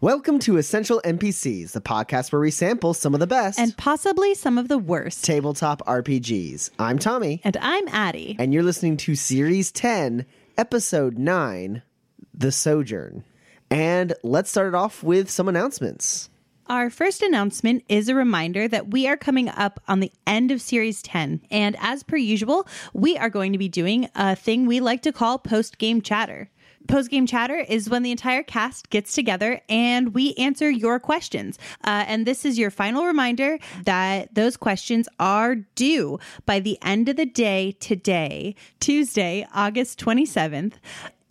Welcome to Essential NPCs, the podcast where we sample some of the best and possibly some of the worst tabletop RPGs. I'm Tommy. And I'm Addie. And you're listening to Series 10, Episode 9, The Sojourn. And let's start it off with some announcements. Our first announcement is a reminder that we are coming up on the end of Series 10. And as per usual, we are going to be doing a thing we like to call post-game chatter. Post-game chatter is when the entire cast gets together and we answer your questions. And this is your final reminder that those questions are due by the end of the day today, Tuesday, August 27th.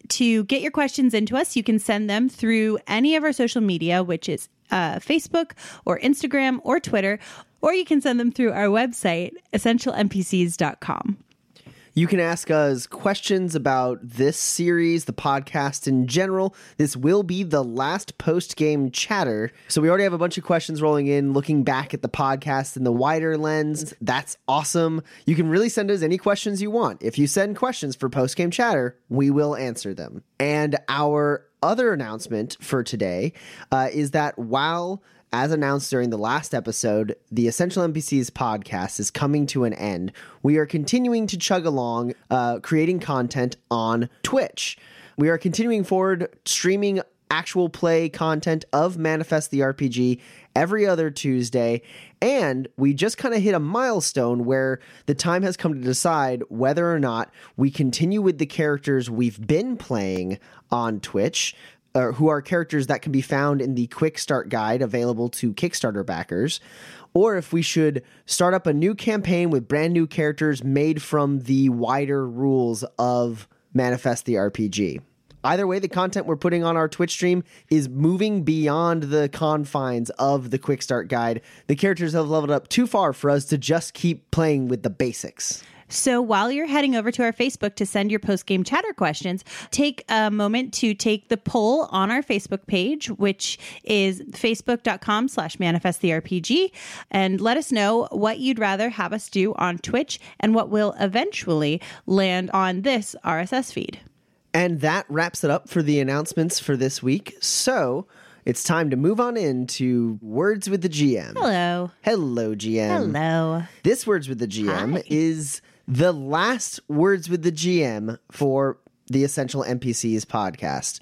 To get your questions into us, you can send them through any of our social media, which is Facebook or Instagram or Twitter, or you can send them through our website, essentialnpcs.com. You can ask us questions about this series, the podcast in general. This will be the last post-game chatter. So we already have a bunch of questions rolling in, looking back at the podcast in the wider lens. That's awesome. You can really send us any questions you want. If you send questions for post-game chatter, we will answer them. And our other announcement for today is that while... as announced during the last episode, the Essential NPCs podcast is coming to an end. We are continuing to chug along, creating content on Twitch. We are continuing forward streaming actual play content of Manifest the RPG every other Tuesday. And we just kind of hit a milestone where the time has come to decide whether or not we continue with the characters we've been playing on Twitch, who are characters that can be found in the Quick Start Guide available to Kickstarter backers, or if we should start up a new campaign with brand new characters made from the wider rules of Manifest the RPG. Either way, the content we're putting on our Twitch stream is moving beyond the confines of the Quick Start Guide. The characters have leveled up too far for us to just keep playing with the basics. So while you're heading over to our Facebook to send your post-game chatter questions, take a moment to take the poll on our Facebook page, which is facebook.com/manifesttherepg, and let us know what you'd rather have us do on Twitch and what will eventually land on this RSS feed. And that wraps it up for the announcements for this week. So it's time to move on into Words with the GM. Hello. Hello, GM. Hello. This Words with the GM is... the last Words with the GM for the Essential NPCs podcast.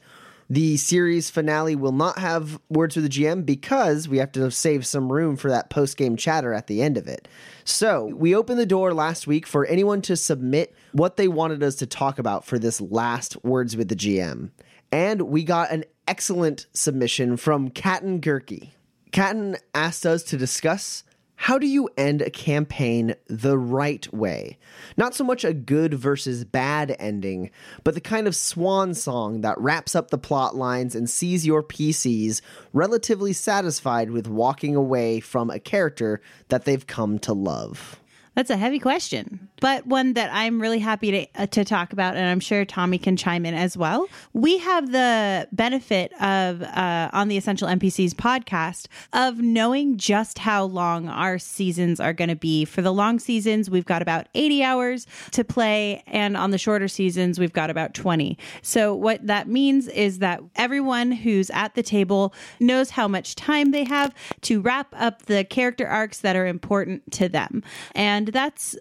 The series finale will not have Words with the GM because we have to save some room for that post-game chatter at the end of it. So we opened the door last week for anyone to submit what they wanted us to talk about for this last Words with the GM. And we got an excellent submission from Katten Gerke. Katten asked us to discuss... how do you end a campaign the right way? Not so much a good versus bad ending, but the kind of swan song that wraps up the plot lines and sees your PCs relatively satisfied with walking away from a character that they've come to love. That's a heavy question, but one that I'm really happy to talk about, and I'm sure Tommy can chime in as well. We have the benefit of, on the Essential NPCs podcast, of knowing just how long our seasons are going to be. For the long seasons, we've got about 80 hours to play, and on the shorter seasons, we've got about 20. So what that means is that everyone who's at the table knows how much time they have to wrap up the character arcs that are important to them. And that's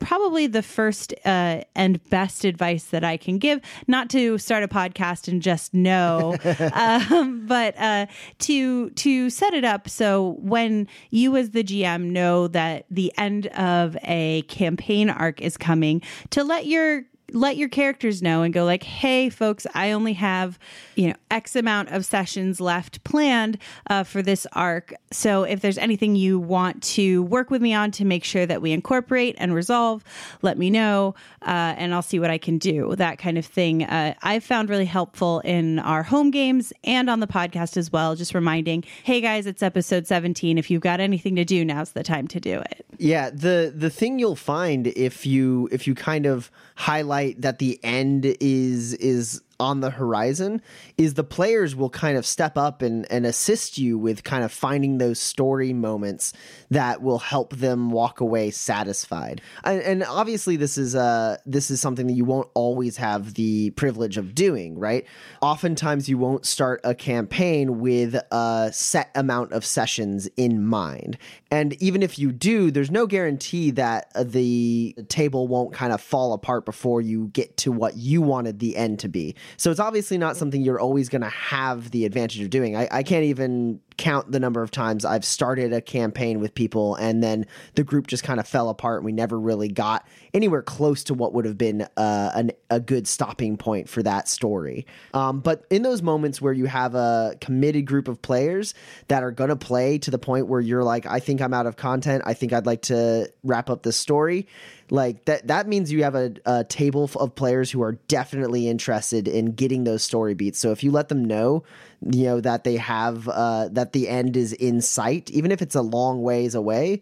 probably the first and best advice that I can give, not to start a podcast and just know, but to set it up so when you as the GM know that the end of a campaign arc is coming, to let your let your characters know and go like, hey, folks, I only have, you know, X amount of sessions left planned for this arc. So if there's anything you want to work with me on to make sure that we incorporate and resolve, let me know and I'll see what I can do. That kind of thing I've found really helpful in our home games and on the podcast as well. Just reminding, hey, guys, it's episode 17. If you've got anything to do, now's the time to do it. Yeah, the thing you'll find if you kind of highlight that the end is on the horizon is the players will kind of step up and assist you with kind of finding those story moments that will help them walk away satisfied. And obviously this is something that you won't always have the privilege of doing, right? Oftentimes you won't start a campaign with a set amount of sessions in mind. And even if you do, there's no guarantee that the table won't kind of fall apart before you get to what you wanted the end to be. So it's obviously not something you're always going to have the advantage of doing. I can't even count the number of times I've started a campaign with people and then the group just kind of fell apart and we never really got anywhere close to what would have been a good stopping point for that story. But in those moments where you have a committed group of players that are going to play to the point where you're like, I think I'm out of content. I think I'd like to wrap up this story. Like that means you have a table of players who are definitely interested in getting those story beats. So if you let them know, you know, that they have, that the end is in sight, even if it's a long ways away,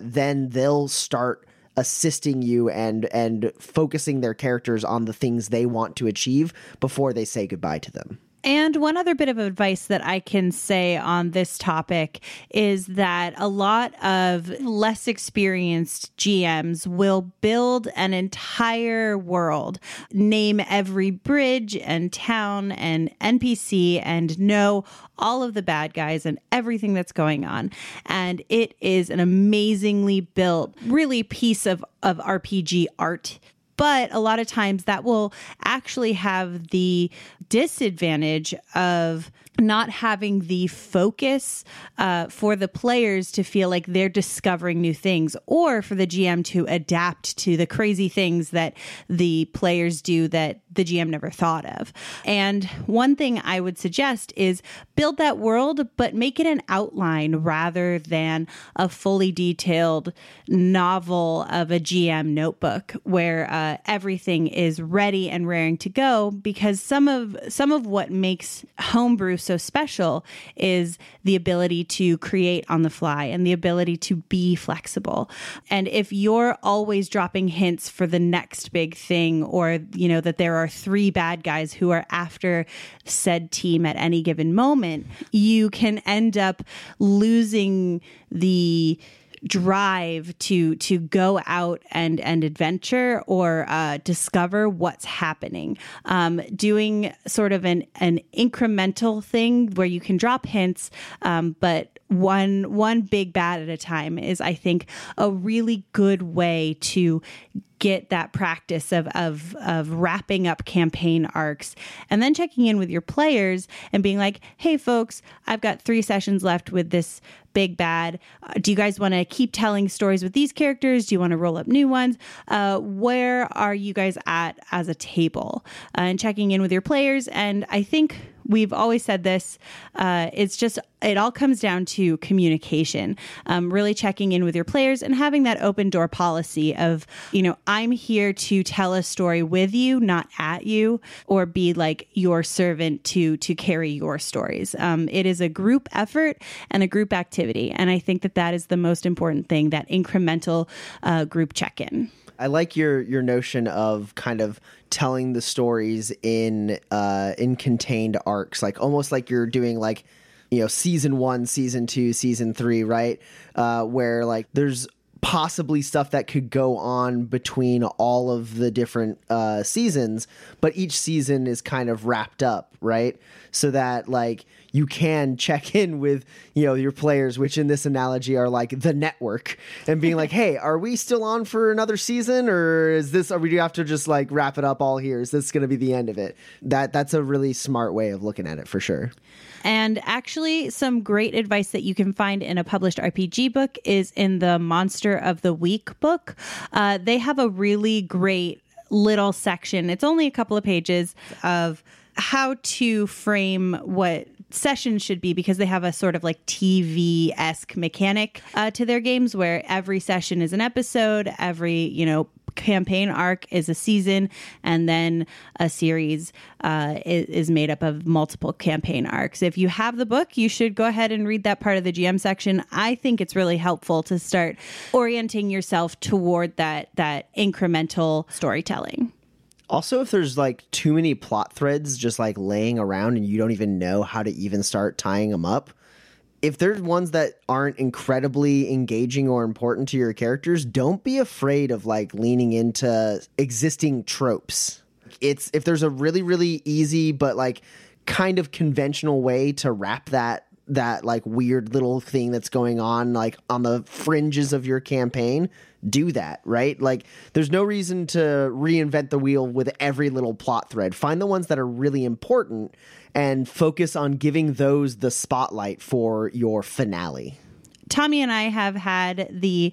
then they'll start assisting you and focusing their characters on the things they want to achieve before they say goodbye to them. And one other bit of advice that I can say on this topic is that a lot of less experienced GMs will build an entire world, name every bridge and town and NPC and know all of the bad guys and everything that's going on. And it is an amazingly built, really piece of RPG art. But a lot of times that will actually have the disadvantage of not having the focus for the players to feel like they're discovering new things, or for the GM to adapt to the crazy things that the players do that the GM never thought of. And one thing I would suggest is build that world, but make it an outline rather than a fully detailed novel of a GM notebook where everything is ready and raring to go. Because some of what makes homebrew so special is the ability to create on the fly and the ability to be flexible. And if you're always dropping hints for the next big thing, or you know that there are three bad guys who are after said team at any given moment, you can end up losing the drive to go out and adventure or discover what's happening. Doing sort of an incremental thing where you can drop hints, but one big bad at a time is, I think, a really good way to get that practice of wrapping up campaign arcs and then checking in with your players and being like, hey, folks, I've got 3 sessions left with this big bad. Do you guys want to keep telling stories with these characters? Do you want to roll up new ones? Where are you guys at as a table? And checking in with your players. And I think we've always said this. It's just, it all comes down to communication, really checking in with your players and having that open door policy of, you know, I'm here to tell a story with you, not at you, or be like your servant to carry your stories. It is a group effort and a group activity. And I think that is the most important thing, that incremental group check-in. I like your notion of kind of telling the stories in contained arcs, like almost like you're doing like, you know, season 1, season 2, season 3, right? Where like there's possibly stuff that could go on between all of the different seasons, but each season is kind of wrapped up, right? So that like you can check in with, you know, your players, which in this analogy are like the network, and being like, hey, are we still on for another season, or do you have to just like wrap it up all here? Is this going to be the end of it? That's a really smart way of looking at it for sure. And actually some great advice that you can find in a published RPG book is in the Monster of the Week book. They have a really great little section. It's only a couple of pages of how to frame what sessions should be, because they have a sort of like TV-esque mechanic to their games where every session is an episode, every, you know, campaign arc is a season, and then a series is made up of multiple campaign arcs. If you have the book, you should go ahead and read that part of the GM section. I think it's really helpful to start orienting yourself toward that incremental storytelling. Also, if there's like too many plot threads just like laying around and you don't even know how to even start tying them up, if there's ones that aren't incredibly engaging or important to your characters, don't be afraid of like leaning into existing tropes. It's if there's a really, really easy but like kind of conventional way to wrap that like weird little thing that's going on like on the fringes of your campaign, do that, right? Like there's no reason to reinvent the wheel with every little plot thread. Find the ones that are really important and focus on giving those the spotlight for your finale. Tommy and I have had the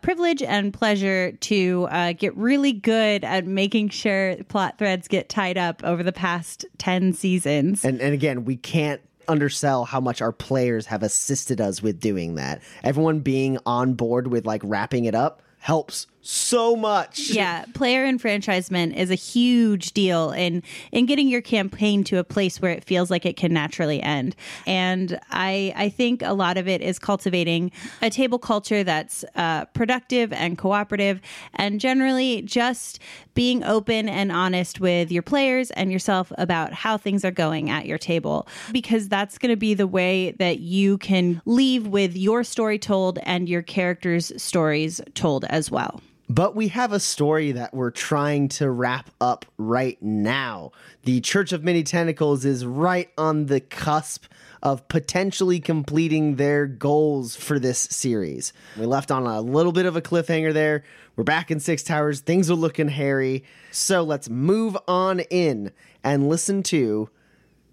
privilege and pleasure to get really good at making sure plot threads get tied up over the past 10 seasons. And again, we can't undersell how much our players have assisted us with doing that. Everyone being on board with like wrapping it up helps so much. Yeah, player enfranchisement is a huge deal in getting your campaign to a place where it feels like it can naturally end. And I think a lot of it is cultivating a table culture that's productive and cooperative, and generally just being open and honest with your players and yourself about how things are going at your table, because that's going to be the way that you can leave with your story told and your characters' stories told as well. But we have a story that we're trying to wrap up right now. The Church of Many Tentacles is right on the cusp of potentially completing their goals for this series. We left on a little bit of a cliffhanger there. We're back in Six Towers. Things are looking hairy. So let's move on in and listen to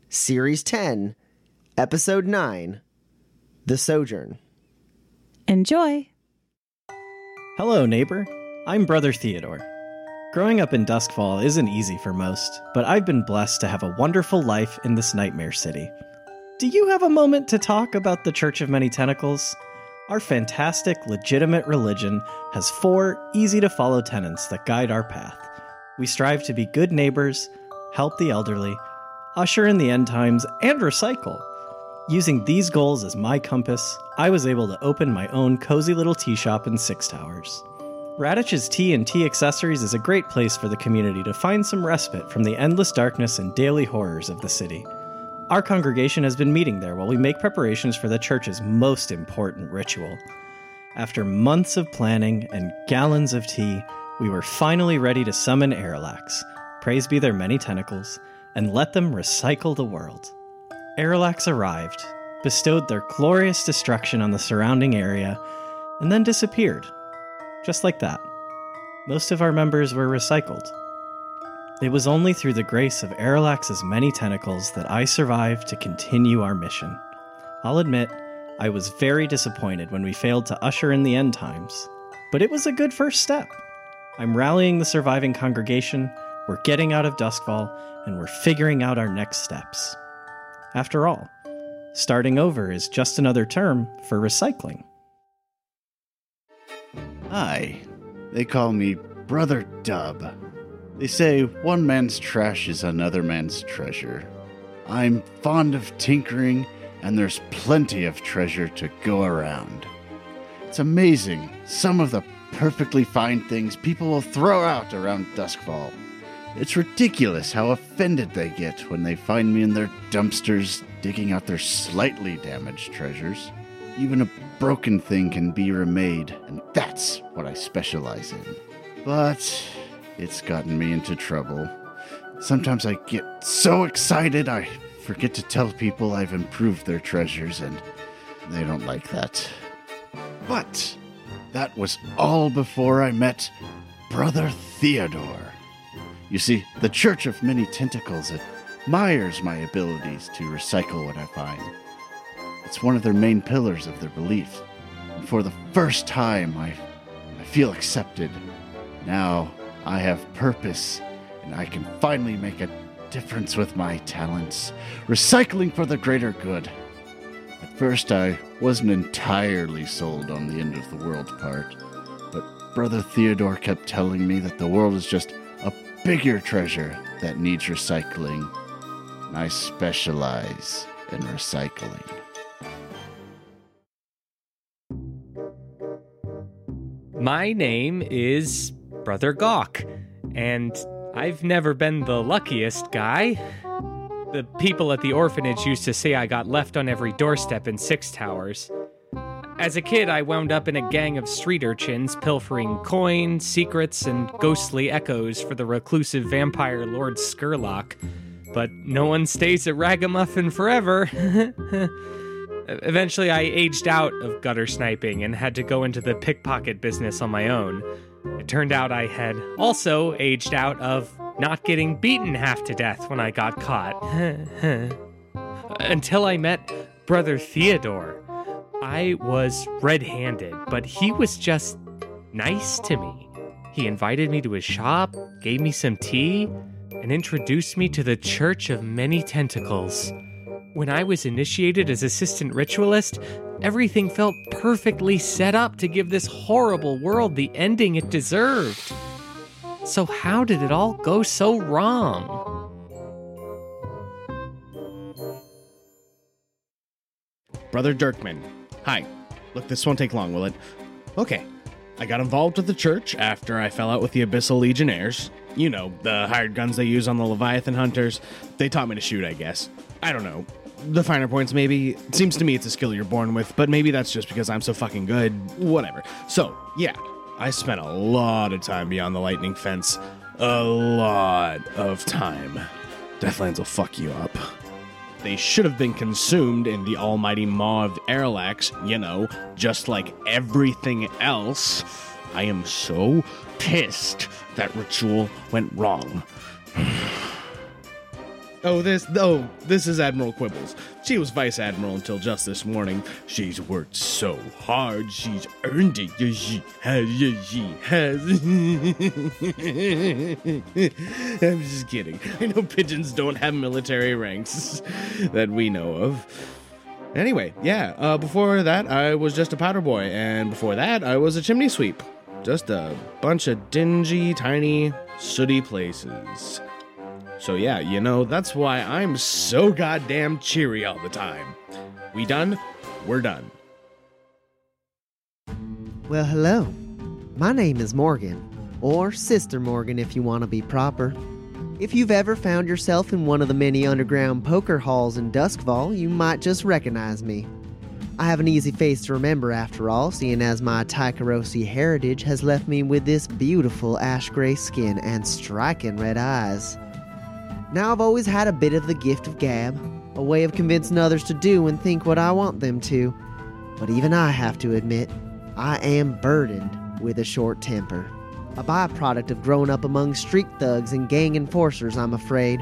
Series 10, Episode 9, The Sojourn. Enjoy. Hello, neighbor. I'm Brother Theodore. Growing up in Duskfall isn't easy for most, but I've been blessed to have a wonderful life in this nightmare city. Do you have a moment to talk about the Church of Many Tentacles? Our fantastic, legitimate religion has 4 easy-to-follow tenets that guide our path. We strive to be good neighbors, help the elderly, usher in the end times, and recycle. Using these goals as my compass, I was able to open my own cozy little tea shop in Six Towers. Radich's Tea and Tea Accessories is a great place for the community to find some respite from the endless darkness and daily horrors of the city. Our congregation has been meeting there while we make preparations for the church's most important ritual. After months of planning and gallons of tea, we were finally ready to summon Aralax, praise be their many tentacles, and let them recycle the world. Aralax arrived, bestowed their glorious destruction on the surrounding area, and then disappeared. Just like that. Most of our members were recycled. It was only through the grace of Aralax's many tentacles that I survived to continue our mission. I'll admit, I was very disappointed when we failed to usher in the end times, but it was a good first step. I'm rallying the surviving congregation, we're getting out of Duskfall, and we're figuring out our next steps. After all, starting over is just another term for recycling. Hi, they call me Brother Dub. They say one man's trash is another man's treasure. I'm fond of tinkering, and there's plenty of treasure to go around. It's amazing some of the perfectly fine things people will throw out around Duskfall. It's ridiculous how offended they get when they find me in their dumpsters digging out their slightly damaged treasures. Even a broken thing can be remade, and that's what I specialize in. But it's gotten me into trouble. Sometimes I get so excited I forget to tell people I've improved their treasures, and they don't like that. But that was all before I met Brother Theodore. You see, the Church of Many Tentacles admires my abilities to recycle what I find. It's one of their main pillars of their belief. And for the first time, I feel accepted. Now, I have purpose, and I can finally make a difference with my talents, recycling for the greater good. At first, I wasn't entirely sold on the end of the world part, but Brother Theodore kept telling me that the world is just a bigger treasure that needs recycling, and I specialize in recycling. My name is Brother Gawk, and I've never been the luckiest guy. The people at the orphanage used to say I got left on every doorstep in 6 Towers. As a kid, I wound up in a gang of street urchins pilfering coin, secrets, and ghostly echoes for the reclusive vampire Lord Skurlock. But no one stays a ragamuffin forever. Eventually, I aged out of gutter sniping and had to go into the pickpocket business on my own. It turned out I had also aged out of not getting beaten half to death when I got caught. Until I met Brother Theodore. I was red-handed, but he was just nice to me. He invited me to his shop, gave me some tea, and introduced me to the Church of Many Tentacles. When I was initiated as assistant ritualist, everything felt perfectly set up to give this horrible world the ending it deserved. So how did it all go so wrong? Brother Dirkman. Hi. Look, this won't take long, will it? Okay. I got involved with the church after I fell out with the Abyssal Legionnaires. You know, the hired guns they use on the Leviathan Hunters. They taught me to shoot, I guess. I don't know. The finer points, maybe. It seems to me it's a skill you're born with, but maybe that's just because I'm so fucking good. Whatever. So, yeah, I spent a lot of time beyond the lightning fence. A lot of time. Deathlands will fuck you up. They should have been consumed in the almighty maw of Aralax, you know, just like everything else. I am so pissed that ritual went wrong. This is Admiral Quibbles. She was Vice Admiral until just this morning. She's worked so hard, she's earned it. She has. I'm just kidding. I know pigeons don't have military ranks that we know of. Anyway, before that, I was just a powder boy, and before that, I was a chimney sweep. Just a bunch of dingy, tiny, sooty places. So yeah, you know, that's why I'm so goddamn cheery all the time. We done? We're done. Well, hello. My name is Morgan, or Sister Morgan if you want to be proper. If you've ever found yourself in one of the many underground poker halls in Duskfall, you might just recognize me. I have an easy face to remember after all, seeing as my Taikarosi heritage has left me with this beautiful ash-gray skin and striking red eyes. Now I've always had a bit of the gift of gab, a way of convincing others to do and think what I want them to. But even I have to admit, I am burdened with a short temper. A byproduct of growing up among street thugs and gang enforcers, I'm afraid.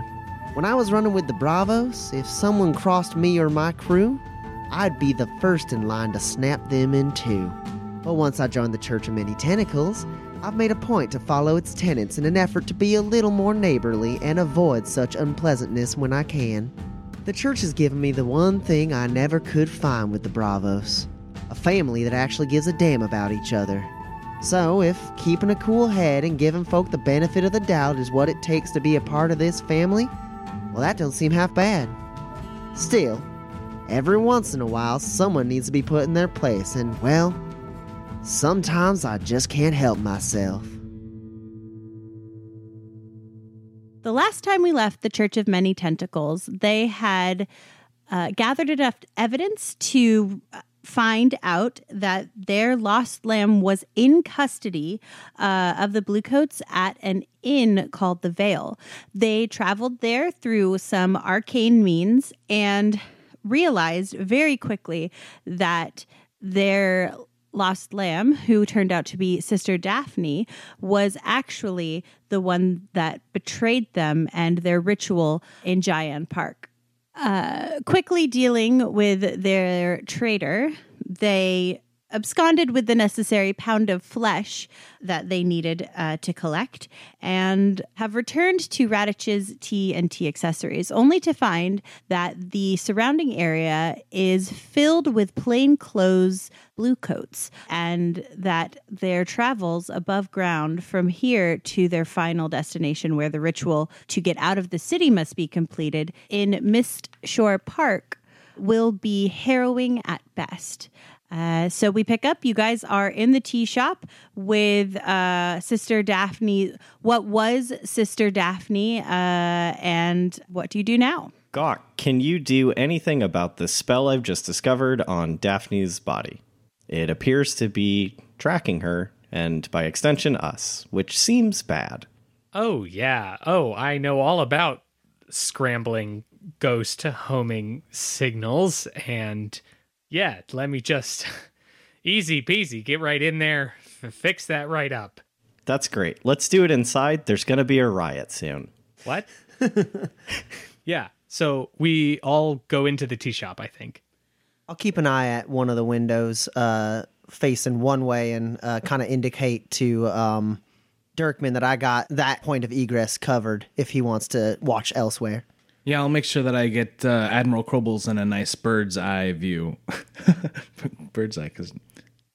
When I was running with the Bravos, if someone crossed me or my crew, I'd be the first in line to snap them in two. But once I joined the Church of Many Tentacles, I've made a point to follow its tenets in an effort to be a little more neighborly and avoid such unpleasantness when I can. The church has given me the one thing I never could find with the Bravos. A family that actually gives a damn about each other. So if keeping a cool head and giving folk the benefit of the doubt is what it takes to be a part of this family, well, that don't seem half bad. Still, every once in a while someone needs to be put in their place and, well, sometimes I just can't help myself. The last time we left the Church of Many Tentacles, they had gathered enough evidence to find out that their lost lamb was in custody of the Bluecoats at an inn called the Vale. They traveled there through some arcane means and realized very quickly that their lost lamb, who turned out to be Sister Daphne, was actually the one that betrayed them and their ritual in Giant Park. Quickly dealing with their traitor, they absconded with the necessary pound of flesh that they needed to collect, and have returned to Radich's Tea and Tea Accessories, only to find that the surrounding area is filled with plainclothes bluecoats, and that their travels above ground from here to their final destination, where the ritual to get out of the city must be completed in Mistshore Park, will be harrowing at best. So we pick up, you guys are in the tea shop with Sister Daphne. What was Sister Daphne, and what do you do now? Gawk, can you do anything about the spell I've just discovered on Daphne's body? It appears to be tracking her, and by extension us, which seems bad. Oh, yeah. Oh, I know all about scrambling ghost homing signals, and... yeah, let me just easy peasy, get right in there, fix that right up. That's great. Let's do it inside. There's going to be a riot soon. What? Yeah, so we all go into the tea shop, I think. I'll keep an eye at one of the windows facing one way and kind of indicate to Dirkman that I got that point of egress covered if he wants to watch elsewhere. Yeah, I'll make sure that I get Admiral Krobels in a nice bird's eye view. Bird's eye, because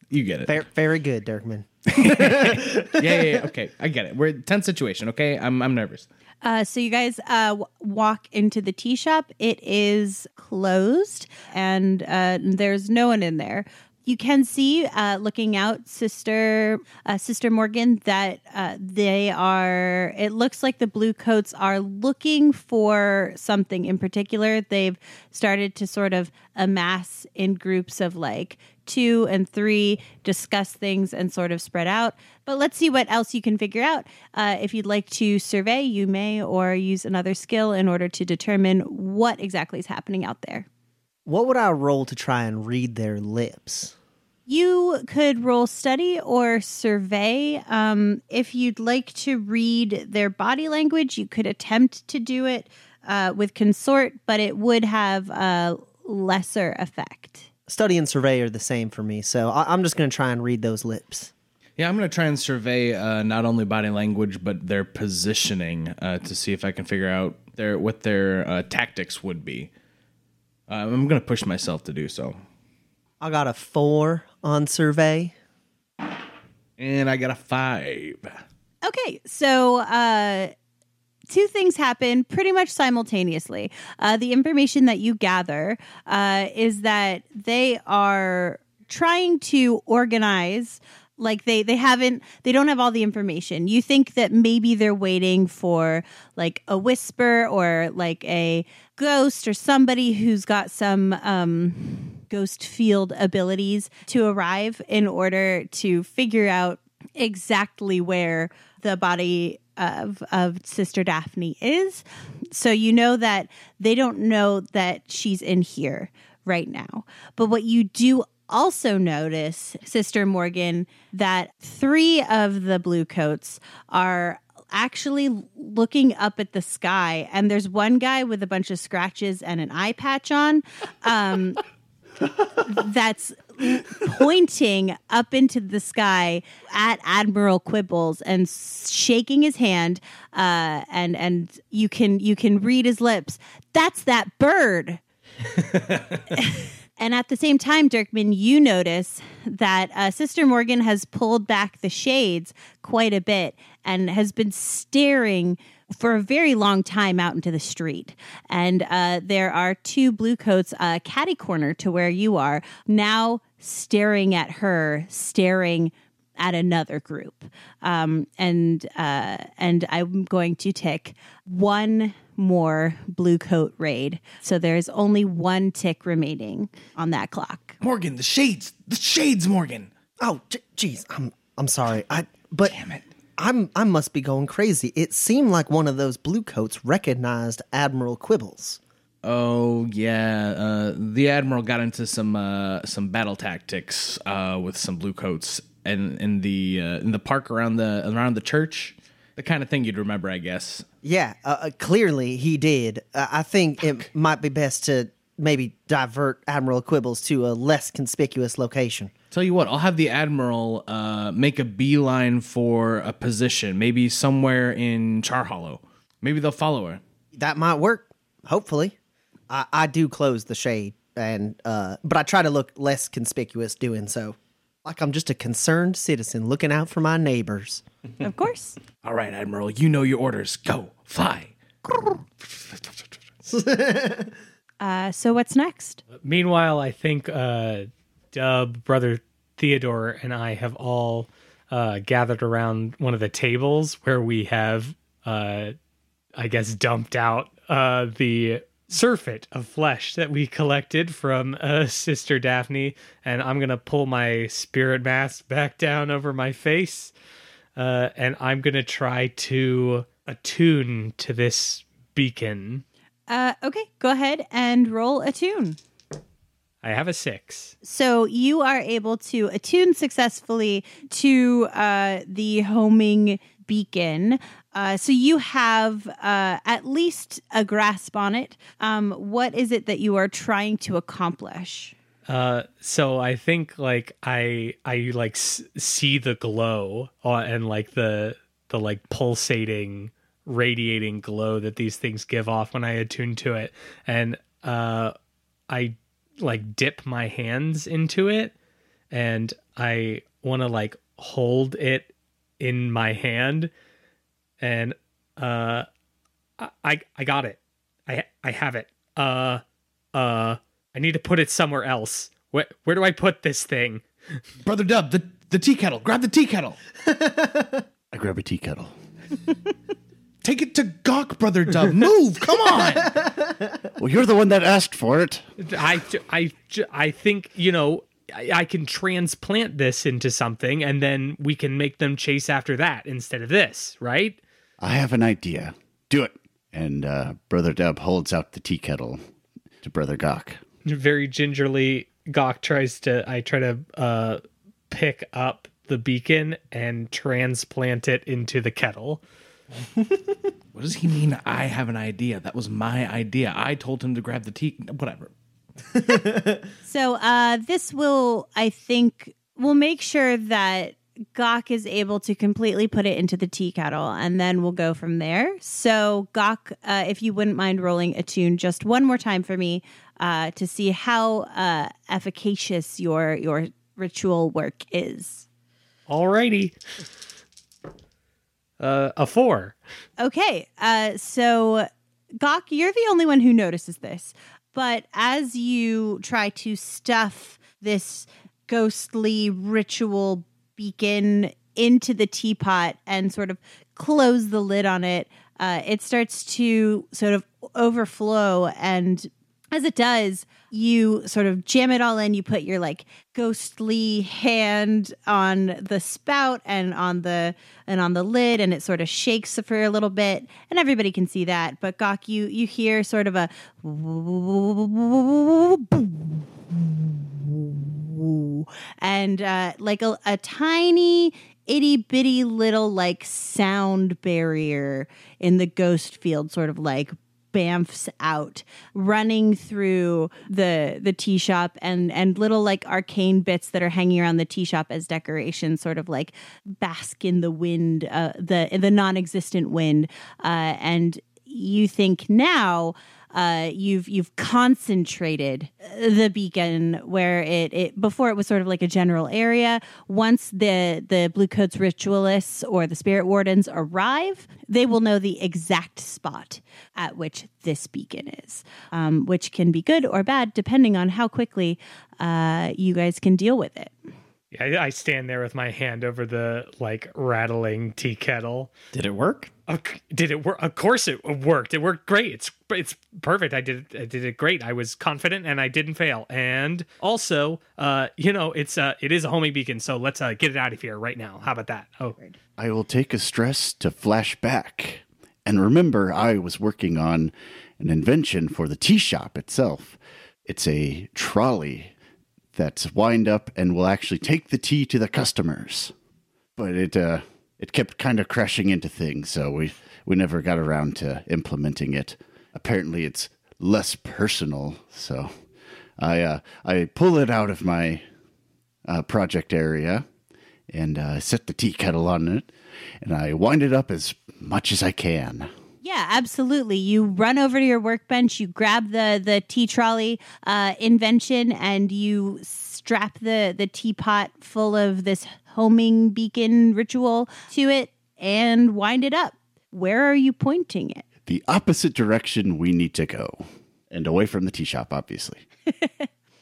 you get it. Very good, Dirkman. yeah, okay, I get it. We're in a tense situation, okay? I'm nervous. So you guys walk into the tea shop. It is closed, and there's no one in there. You can see, looking out, Sister Morgan, that they are, it looks like the blue coats are looking for something in particular. They've started to sort of amass in groups of like 2 and 3, discuss things and sort of spread out. But let's see what else you can figure out. If you'd like to survey, you may, or use another skill in order to determine what exactly is happening out there. What would I roll to try and read their lips? You could roll study or survey. If you'd like to read their body language, you could attempt to do it with consort, but it would have a lesser effect. Study and survey are the same for me, so I'm just going to try and read those lips. Yeah, I'm going to try and survey not only body language, but their positioning to see if I can figure out what their tactics would be. I'm going to push myself to do so. I got a 4 on survey. And I got a 5. Okay, so two things happen pretty much simultaneously. The information that you gather is that they are trying to organize... like they don't have all the information. You think that maybe they're waiting for like a whisper or like a ghost or somebody who's got some ghost field abilities to arrive in order to figure out exactly where the body of Sister Daphne is. So you know that they don't know that she's in here right now. But what you do also notice, Sister Morgan, that 3 of the blue coats are actually looking up at the sky, and there's one guy with a bunch of scratches and an eye patch on that's pointing up into the sky at Admiral Quibbles and shaking his hand, and you can read his lips. That's that bird. And at the same time, Dirkman, you notice that Sister Morgan has pulled back the shades quite a bit and has been staring for a very long time out into the street. And there are 2 blue coats, catty corner to where you are, now staring at her, staring at another group. And I'm going to tick one more blue coat raid. So there's only one tick remaining on that clock. Morgan, the shades, Morgan. Oh, jeez, I'm sorry. Damn it. I must be going crazy. It seemed like one of those blue coats recognized Admiral Quibbles. Oh yeah, the Admiral got into some battle tactics with some blue coats and in the park around the church. The kind of thing you'd remember, I guess. Yeah, clearly he did. I think it might be best to maybe divert Admiral Quibbles to a less conspicuous location. Tell you what, I'll have the Admiral make a beeline for a position, maybe somewhere in Char Hollow. Maybe they'll follow her. That might work, hopefully. I do close the shade, and but I try to look less conspicuous doing so. Like I'm just a concerned citizen looking out for my neighbors. Of course. All right, Admiral, you know your orders. Go, fly. So what's next? Meanwhile, I think Dub, Brother Theodore, and I have all gathered around one of the tables where we have, I guess, dumped out the surfeit of flesh that we collected from Sister Daphne. And I'm going to pull my spirit mask back down over my face. And I'm going to try to attune to this beacon. Okay, go ahead and roll attune. I have a 6. So you are able to attune successfully to the homing beacon. So you have at least a grasp on it. What is it that you are trying to accomplish? So I think like I see the glow and like the like pulsating, radiating glow that these things give off when I attune to it. And I like dip my hands into it, and I want to like hold it in my hand, and I got it. I have it. I need to put it somewhere else. Where do I put this thing? Brother Dub, the tea kettle. Grab the tea kettle. I grab a tea kettle. Take it to Gawk, Brother Dub. Move! Come on! Well, you're the one that asked for it. I think, you know, I can transplant this into something, and then we can make them chase after that instead of this, right? I have an idea. Do it. And Brother Dub holds out the tea kettle to Brother Gawk. Very gingerly, Gawk I try to pick up the beacon and transplant it into the kettle. What does he mean? I have an idea. That was my idea. I told him to grab the tea. Whatever. So this will, I think, we'll make sure that Gawk is able to completely put it into the tea kettle, and then we'll go from there. So Gawk, if you wouldn't mind rolling attune just one more time for me to see how efficacious your ritual work is. Alrighty. A 4. Okay, so Gawk, you're the only one who notices this. But as you try to stuff this ghostly ritual beacon into the teapot and sort of close the lid on it, it starts to sort of overflow. And as it does, you sort of jam it all in. You put your like ghostly hand on the spout and on the lid, and it sort of shakes for a little bit, and everybody can see that. But Gawk, you hear sort of a and like a tiny itty bitty little like sound barrier in the ghost field, sort of like bamfs out, running through the tea shop, and little like arcane bits that are hanging around the tea shop as decoration, sort of like bask in the wind, the non-existent wind. And you think now you've concentrated the beacon where it before it was sort of like a general area. Once the Blue Coats ritualists or the spirit wardens arrive, they will know the exact spot at which this beacon is, which can be good or bad depending on how quickly you guys can deal with it. Yeah, I stand there with my hand over the like rattling tea kettle. Did it work? Did it work? Of course it worked. It worked great. It's perfect. I did it great. I was confident and I didn't fail. And also, you know, it is a homing beacon, so let's get it out of here right now. How about that? Oh, I will take a stress to flash back. And remember, I was working on an invention for the tea shop itself. It's a trolley that's wind up and will actually take the tea to the customers. But it kept kind of crashing into things, so we never got around to implementing it. Apparently it's less personal, so I pull it out of my project area and set the tea kettle on it, and I wind it up as much as I can. Yeah, absolutely. You run over to your workbench, you grab the tea trolley invention, and you strap the teapot full of this homing beacon ritual to it and wind it up. Where are you pointing it? The opposite direction we need to go. And away from the tea shop, obviously.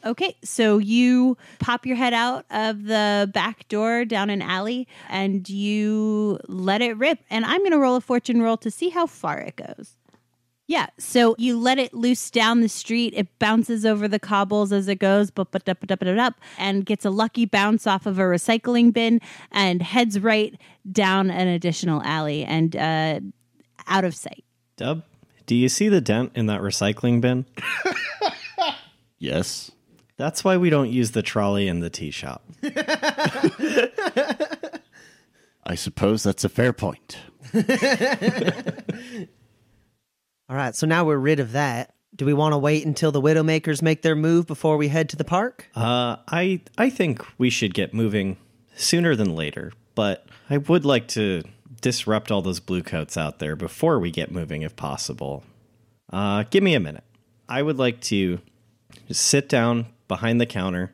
Okay, so you pop your head out of the back door down an alley and you let it rip. And I'm going to roll a fortune roll to see how far it goes. Yeah, so you let it loose down the street. It bounces over the cobbles as it goes, and gets a lucky bounce off of a recycling bin and heads right down an additional alley and out of sight. Dub, do you see the dent in that recycling bin? Yes. That's why we don't use the trolley in the tea shop. I suppose that's a fair point. All right, so now we're rid of that. Do we want to wait until the Widowmakers make their move before we head to the park? I think we should get moving sooner than later, but I would like to disrupt all those bluecoats out there before we get moving, if possible. Give me a minute. I would like to... just sit down behind the counter,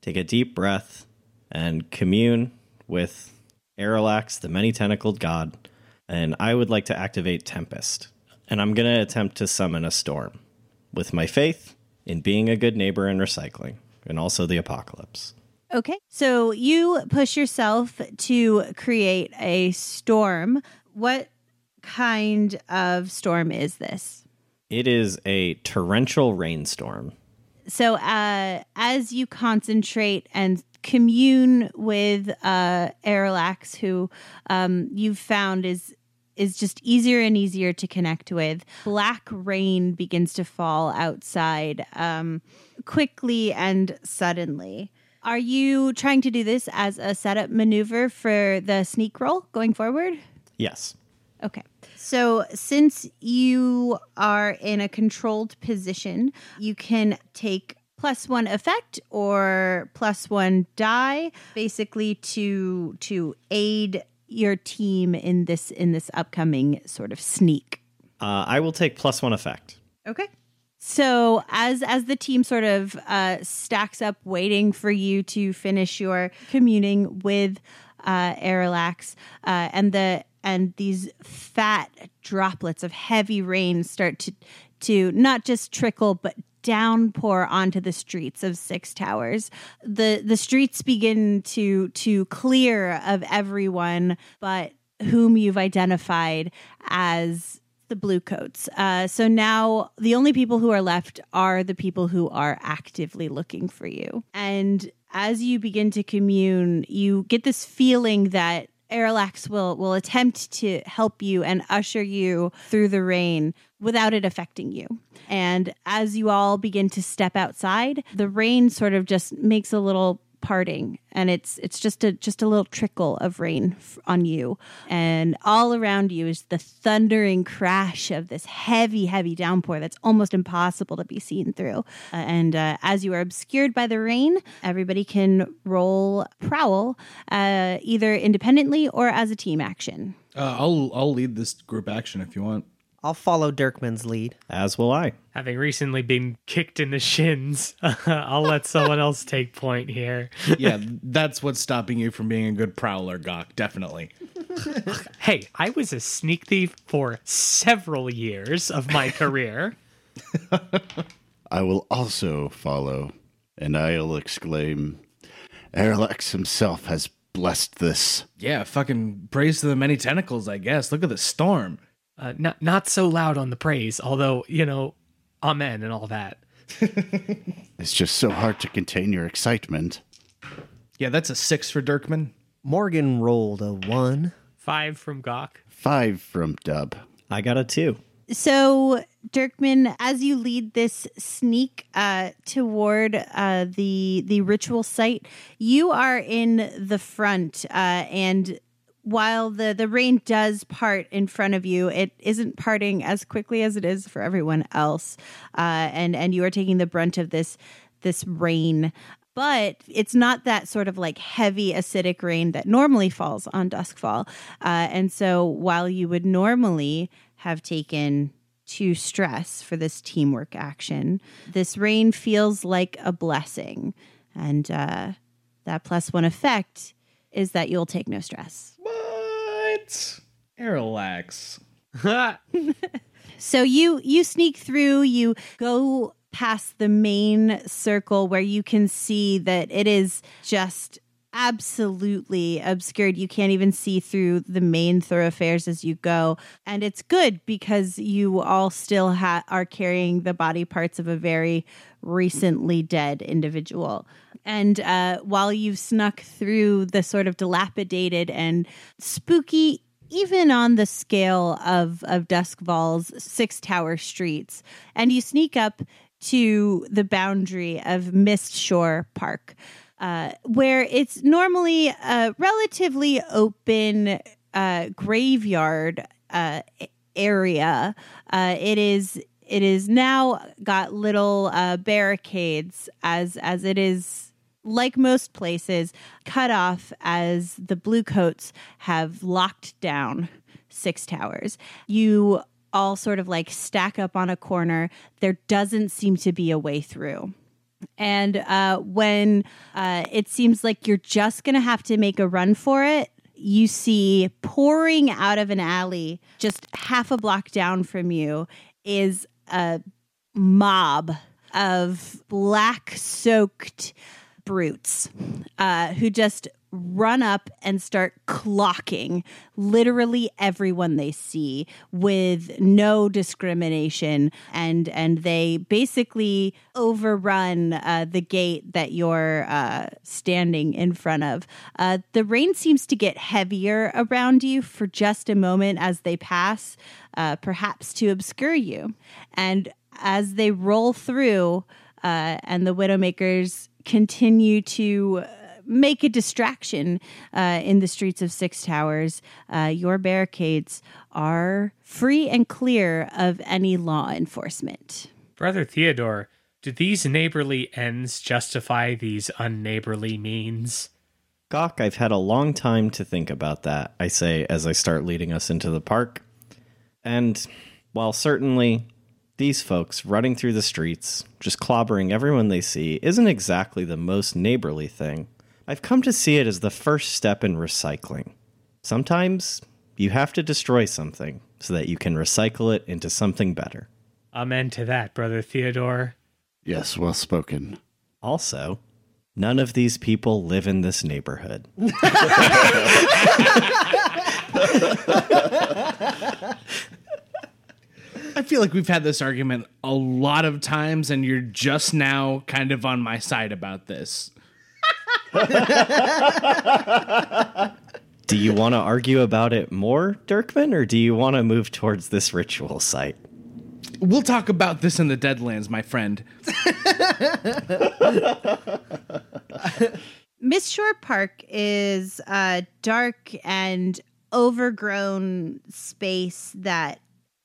take a deep breath, and commune with Aralax, the many-tentacled god, and I would like to activate Tempest. And I'm going to attempt to summon a storm with my faith in being a good neighbor and recycling, and also the apocalypse. Okay, so you push yourself to create a storm. What kind of storm is this? It is a torrential rainstorm. So as you concentrate and commune with Aralax, who you've found is just easier and easier to connect with, black rain begins to fall outside quickly and suddenly. Are you trying to do this as a setup maneuver for the sneak roll going forward? Yes. Okay. So since you are in a controlled position, you can take +1 effect or +1 die, basically to aid your team in this upcoming sort of sneak. I will take +1 effect. Okay. So as the team sort of stacks up, waiting for you to finish your communing with Aralax, and these fat droplets of heavy rain start to not just trickle, but downpour onto the streets of Six Towers. The streets begin to clear of everyone but whom you've identified as the Bluecoats. So now the only people who are left are the people who are actively looking for you. And as you begin to commune, you get this feeling that Aralax will attempt to help you and usher you through the rain without it affecting you. And as you all begin to step outside, the rain sort of just makes a little parting, and it's just a little trickle of rain on you. And all around you is the thundering crash of this heavy, heavy downpour that's almost impossible to be seen through. And as you are obscured by the rain, everybody can roll prowl either independently or as a team action. I'll lead this group action if you want. I'll follow Dirkman's lead. As will I. Having recently been kicked in the shins, I'll let someone else take point here. Yeah, that's what's stopping you from being a good prowler, Gok, definitely. Hey, I was a sneak thief for several years of my career. I will also follow, and I'll exclaim, Aralax himself has blessed this. Yeah, fucking praise to the many tentacles, I guess. Look at the storm. Not so loud on the praise, although, you know, amen and all that. It's just so hard to contain your excitement. Yeah, that's a 6 for Dirkman. Morgan rolled a 1. 5 from Gok. 5 from Dub. I got a 2. So, Dirkman, as you lead this sneak toward the ritual site, you are in the front and... while the rain does part in front of you, it isn't parting as quickly as it is for everyone else. And you are taking the brunt of this rain But it's not that sort of like heavy acidic rain that normally falls on Duskfall. And so while you would normally have taken 2 stress for this teamwork action, this rain feels like a blessing. And that +1 effect is that you'll take no stress. What? Aralax. So you sneak through, you go past the main circle where you can see that it is just absolutely obscured. You can't even see through the main thoroughfares as you go. And it's good because you all still are carrying the body parts of a very recently dead individual. And while you've snuck through the sort of dilapidated and spooky, even on the scale of Duskfall's 6 Tower streets, and you sneak up to the boundary of Mistshore Park, where it's normally a relatively open graveyard area. It is now got little barricades as it is, like most places, cut off as the Bluecoats have locked down 6 Towers. You all sort of like stack up on a corner. There doesn't seem to be a way through. And when it seems like you're just going to have to make a run for it, you see pouring out of an alley just half a block down from you is a mob of black-soaked brutes who just run up and start clocking literally everyone they see with no discrimination, and they basically overrun the gate that you're standing in front of. The rain seems to get heavier around you for just a moment as they pass, perhaps to obscure you. And as they roll through, and the Widowmakers continue to make a distraction in the streets of 6 Towers, your barricades are free and clear of any law enforcement. Brother Theodore, do these neighborly ends justify these unneighborly means? Gawk, I've had a long time to think about that, I say as I start leading us into the park. And while certainly these folks running through the streets, just clobbering everyone they see, isn't exactly the most neighborly thing, I've come to see it as the first step in recycling. Sometimes you have to destroy something so that you can recycle it into something better. Amen to that, Brother Theodore. Yes, well spoken. Also, none of these people live in this neighborhood. I feel like we've had this argument a lot of times, and you're just now kind of on my side about this. Do you want to argue about it more, Dirkman, or do you want to move towards this ritual site? We'll talk about this in the Deadlands, my friend. Mistshore Park is a dark and overgrown space that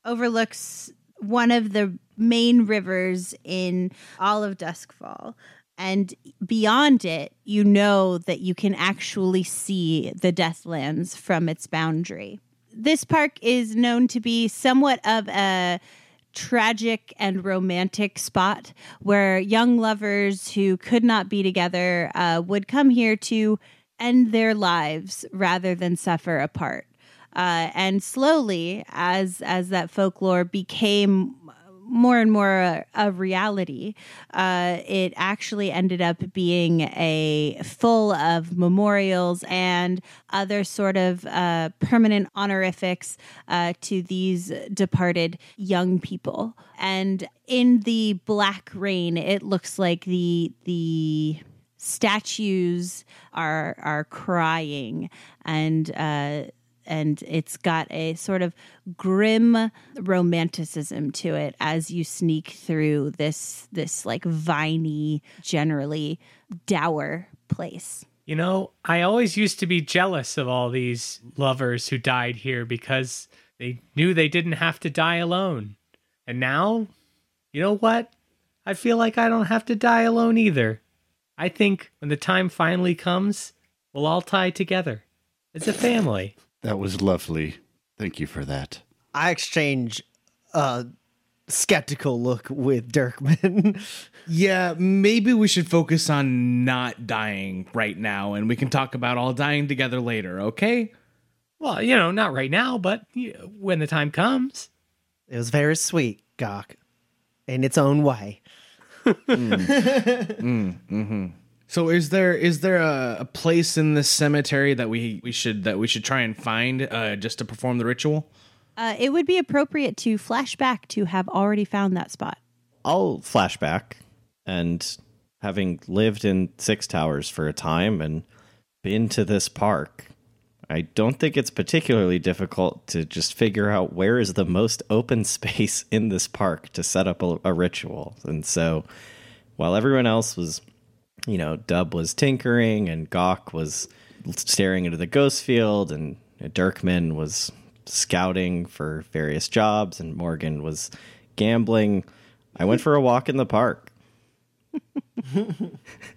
overlooks one of the main rivers in all of Duskfall. And beyond it, you know that you can actually see the Deathlands from its boundary. This park is known to be somewhat of a tragic and romantic spot where young lovers who could not be together would come here to end their lives rather than suffer apart. And slowly, as that folklore became more and more a reality, it actually ended up being full of memorials and other sort of permanent honorifics to these departed young people. And in the black rain, it looks like the statues are crying, and it's got a sort of grim romanticism to it as you sneak through this like viney, generally dour place. You know, I always used to be jealous of all these lovers who died here because they knew they didn't have to die alone. And now, you know what? I feel like I don't have to die alone either. I think when the time finally comes, we'll all tie together as a family. That was lovely. Thank you for that. I exchange a skeptical look with Dirkman. Yeah, maybe we should focus on not dying right now, and we can talk about all dying together later, okay? Well, you know, not right now, but when the time comes. It was very sweet, Gawk, in its own way. So is there a place in this cemetery that we should try and find just to perform the ritual? It would be appropriate to flash back to have already found that spot. I'll flash back, and having lived in Six Towers for a time and been to this park, I don't think it's particularly difficult to just figure out where is the most open space in this park to set up a ritual. And so while everyone else was, you know, Dub was tinkering and Gawk was staring into the ghost field and Dirkman was scouting for various jobs and Morgan was gambling, I went for a walk in the park.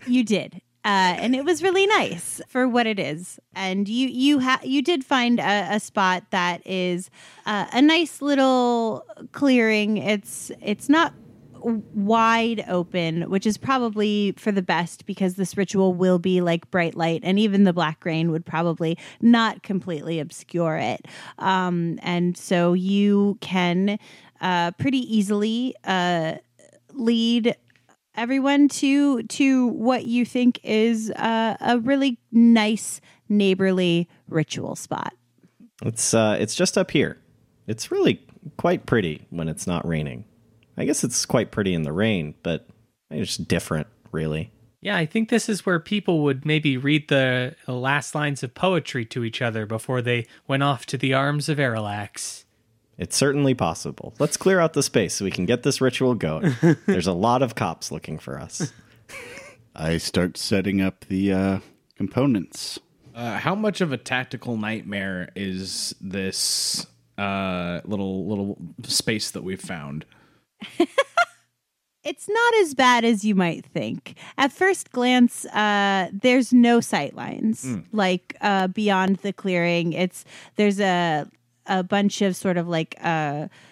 You did. And it was really nice for what it is. And you did find a spot that is a nice little clearing. It's not wide open, which is probably for the best because this ritual will be like bright light, and even the black rain would probably not completely obscure it. And so you can pretty easily lead everyone to what you think is a really nice neighborly ritual spot. It's just up here. It's really quite pretty when it's not raining. I guess it's quite pretty in the rain, but it's different, really. Yeah, I think this is where people would maybe read the last lines of poetry to each other before they went off to the arms of Aralax. It's certainly possible. Let's clear out the space so we can get this ritual going. There's a lot of cops looking for us. I start setting up the components. How much of a tactical nightmare is this little space that we've found? It's not as bad as you might think. At first glance, there's no sight lines. Like beyond the clearing. There's a bunch of sort of like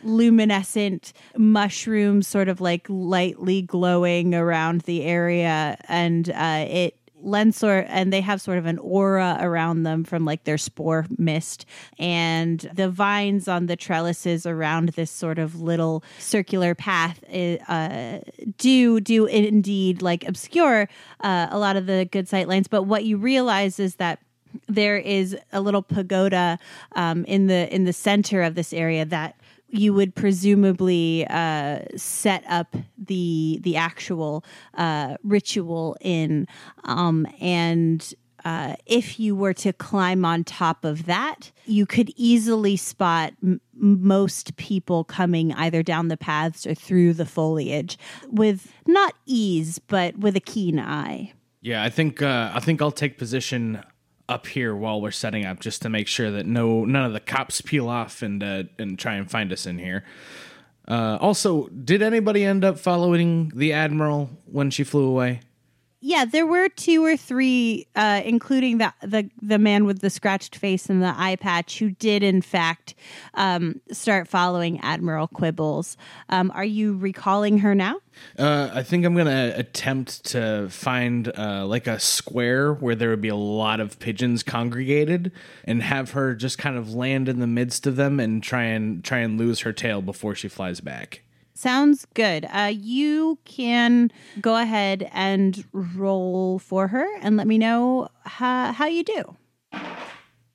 luminescent mushrooms sort of like lightly glowing around the area, and it lends, and they have sort of an aura around them from like their spore mist, and the vines on the trellises around this sort of little circular path do indeed like obscure a lot of the good sight lines. But what you realize is that there is a little pagoda in the center of this area that you would presumably set up the actual ritual in. And if you were to climb on top of that, you could easily spot most people coming either down the paths or through the foliage with not ease, but with a keen eye. Yeah, I think I'll take position up here while we're setting up, just to make sure that none of the cops peel off and try and find us in here. Also, did anybody end up following the Admiral when she flew away? Yeah, there were two or three, including the man with the scratched face and the eye patch, who did in fact start following Admiral Quibbles. Are you recalling her now? I think I'm going to attempt to find like a square where there would be a lot of pigeons congregated and have her just kind of land in the midst of them and try and lose her tail before she flies back. Sounds good. You can go ahead and roll for her and let me know how you do.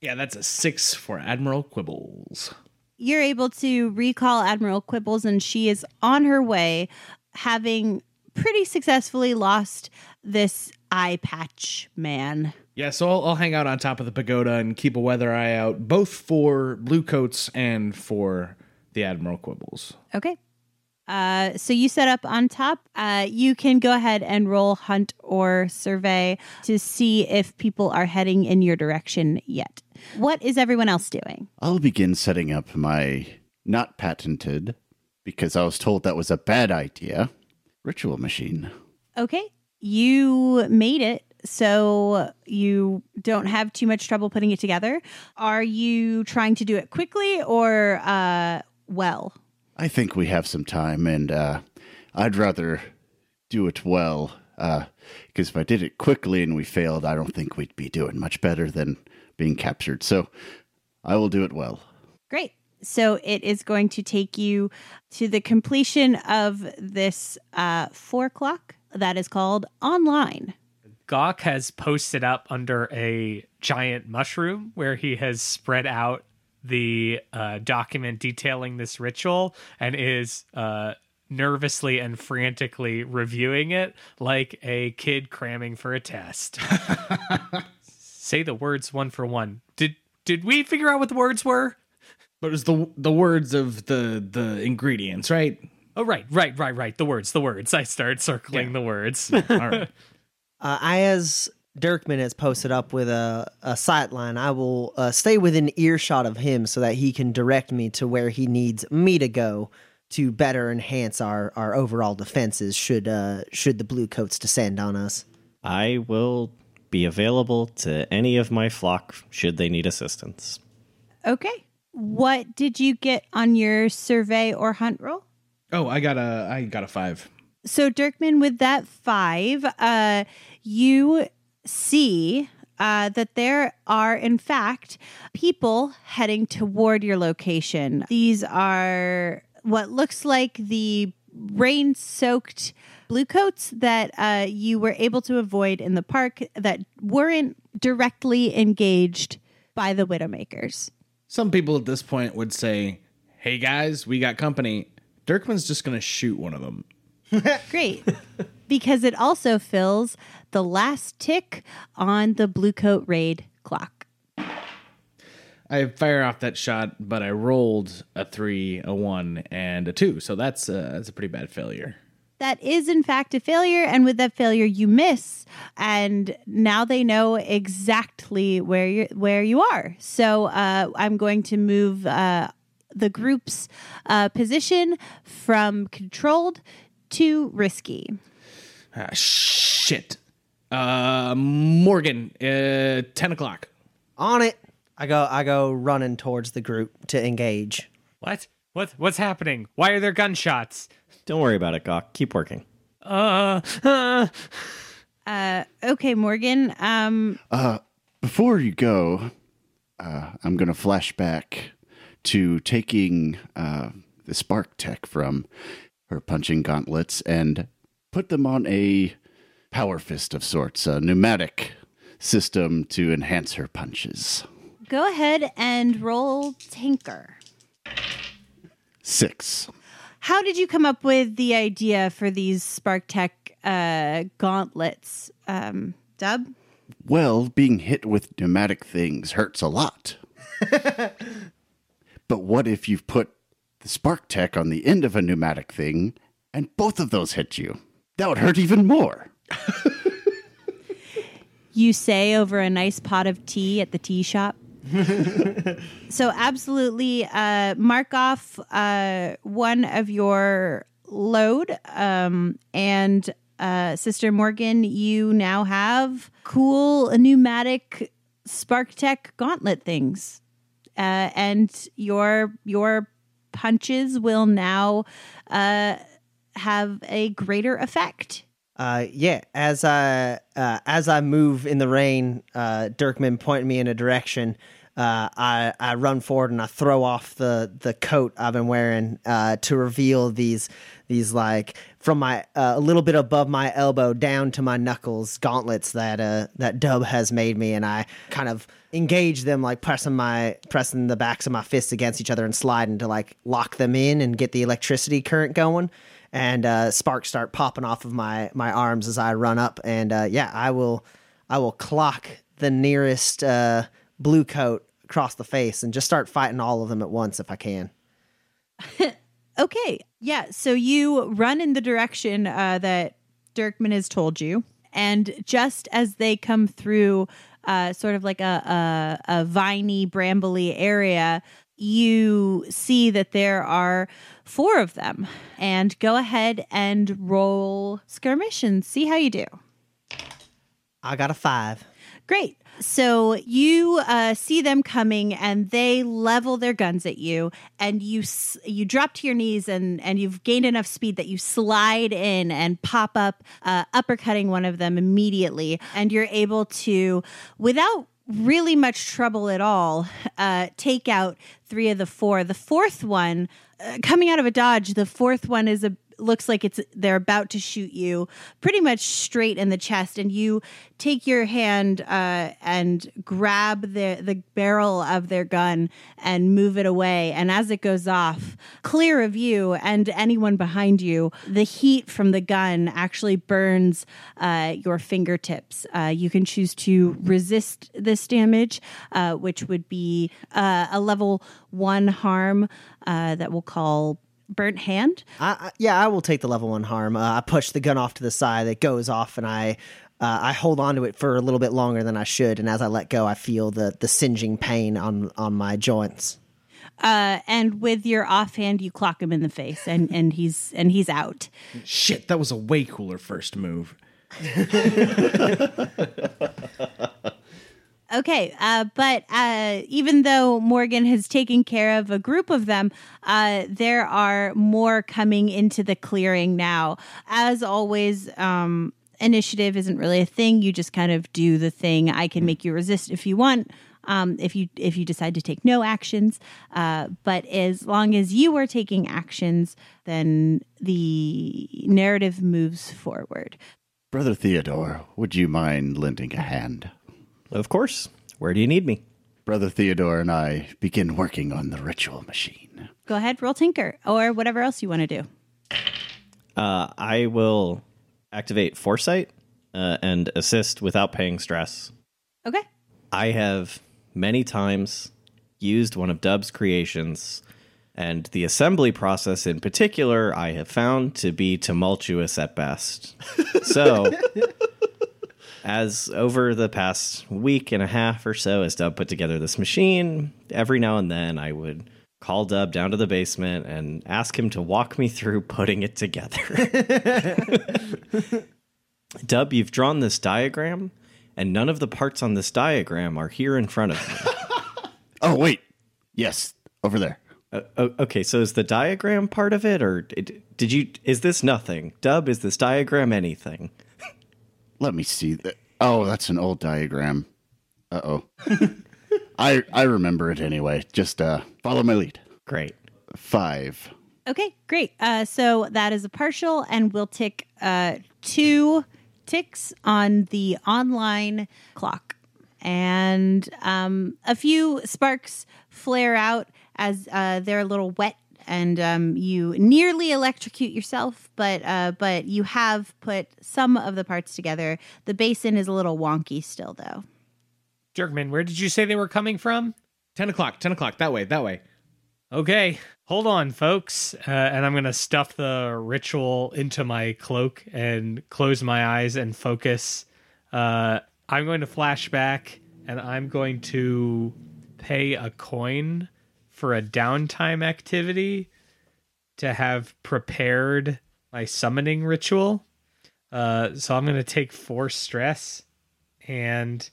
Yeah, that's a 6 for Admiral Quibbles. You're able to recall Admiral Quibbles, and she is on her way, having pretty successfully lost this eye patch man. Yeah, so I'll hang out on top of the pagoda and keep a weather eye out, both for Bluecoats and for the Admiral Quibbles. Okay. So you set up on top. You can go ahead and roll hunt or survey to see if people are heading in your direction yet. What is everyone else doing? I'll begin setting up my not patented, because I was told that was a bad idea, ritual machine. Okay. you made it, so you don't have too much trouble putting it together. Are you trying to do it quickly or well? I think we have some time, and I'd rather do it well, because if I did it quickly and we failed, I don't think we'd be doing much better than being captured. So I will do it well. Great. So it is going to take you to the completion of this 4 o'clock that is called Online. Gawk has posted up under a giant mushroom where he has spread out the document detailing this ritual and is nervously and frantically reviewing it like a kid cramming for a test. Say the words one for one. Did we figure out what the words were? But it was the words of the ingredients, right? Oh, right. The words. I started circling the words. All right. As Dirkman has posted up with a sight line, I will stay within earshot of him so that he can direct me to where he needs me to go to better enhance our overall defenses should the blue coats descend on us. I will be available to any of my flock should they need assistance. Okay. What did you get on your survey or hunt roll? Oh, I got a 5. So Dirkman, with that 5, you see that there are, in fact, people heading toward your location. These are what looks like the rain-soaked bluecoats that you were able to avoid in the park that weren't directly engaged by the Widowmakers. Some people at this point would say, hey, guys, we got company. Dirkman's just going to shoot one of them. Great. Because it also fills the last tick on the Bluecoat Raid clock. I fire off that shot, but I rolled a 3, a 1, and a 2. So that's a pretty bad failure. That is, in fact, a failure. And with that failure, you miss. And now they know exactly where you are. So I'm going to move the group's position from controlled to risky. Shit. Morgan, 10 o'clock. On it. I go running towards the group to engage. What's happening? Why are there gunshots? Don't worry about it, Gawk. Keep working. Okay, Morgan. Before you go, I'm going to flash back to taking the spark tech from her punching gauntlets and put them on a power fist of sorts, a pneumatic system to enhance her punches. Go ahead and roll Tinker. 6. How did you come up with the idea for these spark tech gauntlets, Dub? Well, being hit with pneumatic things hurts a lot. But what if you've put the spark tech on the end of a pneumatic thing and both of those hit you? That would hurt even more. You say over a nice pot of tea at the tea shop. So absolutely mark off one of your load. And Sister Morgan, you now have cool pneumatic spark tech gauntlet things. And your punches will now have a greater effect. As I move in the rain, Dirkman pointed me in a direction. I run forward and I throw off the coat I've been wearing to reveal these like from my a little bit above my elbow down to my knuckles gauntlets that Dub has made me, and I kind of engage them, like pressing the backs of my fists against each other and sliding to like lock them in and get the electricity current going. And sparks start popping off of my arms as I run up. And I will clock the nearest blue coat across the face and just start fighting all of them at once if I can. Okay. Yeah. So you run in the direction that Dirkman has told you. And just as they come through sort of like a viney, brambly area, you see that there are 4 of them, and go ahead and roll skirmish and see how you do. I got a 5. Great. So you see them coming and they level their guns at you, and you drop to your knees, and you've gained enough speed that you slide in and pop up, uppercutting one of them immediately. And you're able to, without really much trouble at all, take out 3 of the 4. The fourth one, coming out of a dodge, the fourth one is looks like they're about to shoot you pretty much straight in the chest, and you take your hand and grab the barrel of their gun and move it away. And as it goes off, clear of you and anyone behind you, the heat from the gun actually burns your fingertips. You can choose to resist this damage, which would be a level 1 harm that we'll call burnt hand. I will take the level 1 harm. I push the gun off to the side. It goes off, and I hold on to it for a little bit longer than I should. And as I let go, I feel the singeing pain on my joints. And with your offhand, you clock him in the face, and he's out. Shit, that was a way cooler first move. Okay, but even though Morgan has taken care of a group of them, there are more coming into the clearing now. As always, initiative isn't really a thing. You just kind of do the thing. I can make you resist if you want, if you decide to take no actions. But as long as you are taking actions, then the narrative moves forward. Brother Theodore, would you mind lending a hand? Of course. Where do you need me? Brother Theodore and I begin working on the ritual machine. Go ahead, roll Tinker, or whatever else you want to do. I will activate Foresight and assist without paying stress. Okay. I have many times used one of Dub's creations, and the assembly process in particular I have found to be tumultuous at best. So... As over the past week and a half or so, as Dub put together this machine, every now and then I would call Dub down to the basement and ask him to walk me through putting it together. Dub, you've drawn this diagram, and none of the parts on this diagram are here in front of me. Oh, wait. Yes, over there. Okay, so is the diagram part of it, or did you? Is this nothing? Dub, is this diagram anything? Let me see. Oh, that's an old diagram. Uh-oh. I remember it anyway. Just follow my lead. Great. 5. Okay, great. So that is a partial, and we'll tick 2 ticks on the online clock. And a few sparks flare out as they're a little wet, and you nearly electrocute yourself, but you have put some of the parts together. The basin is a little wonky still, though. Jerkman, where did you say they were coming from? 10 o'clock, that way. Okay, hold on, folks. And I'm going to stuff the ritual into my cloak and close my eyes and focus. I'm going to flash back, and I'm going to pay a coin for a downtime activity to have prepared my summoning ritual. So I'm going to take 4 stress, and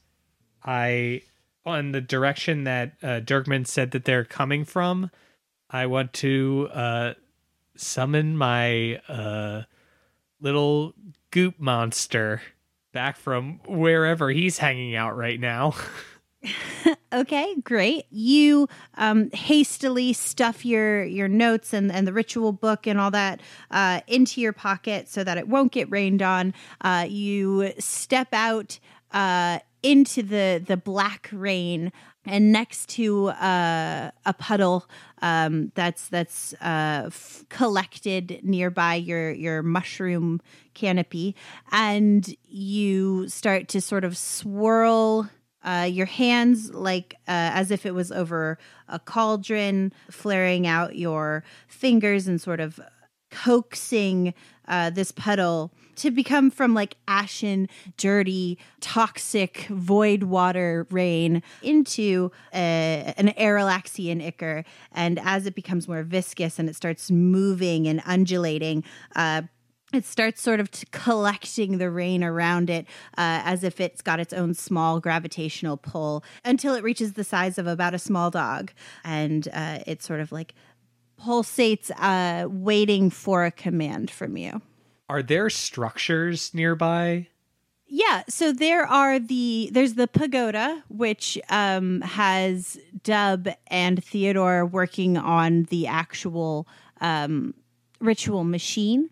on the direction that Dirkman said that they're coming from, I want to summon my little goop monster back from wherever he's hanging out right now. Okay, great. You hastily stuff your notes and the ritual book and all that into your pocket so that it won't get rained on. You step out into the black rain, and next to a puddle that's collected nearby your mushroom canopy, and you start to sort of swirl. Your hands, like as if it was over a cauldron, flaring out your fingers and sort of coaxing this puddle to become from like ashen, dirty, toxic, void water rain into an Aralaxian ichor. And as it becomes more viscous and it starts moving and undulating, it starts sort of collecting the rain around it as if it's got its own small gravitational pull until it reaches the size of about a small dog. And it sort of like pulsates waiting for a command from you. Are there structures nearby? Yeah, so there's the pagoda, which has Dub and Theodore working on the actual ritual machine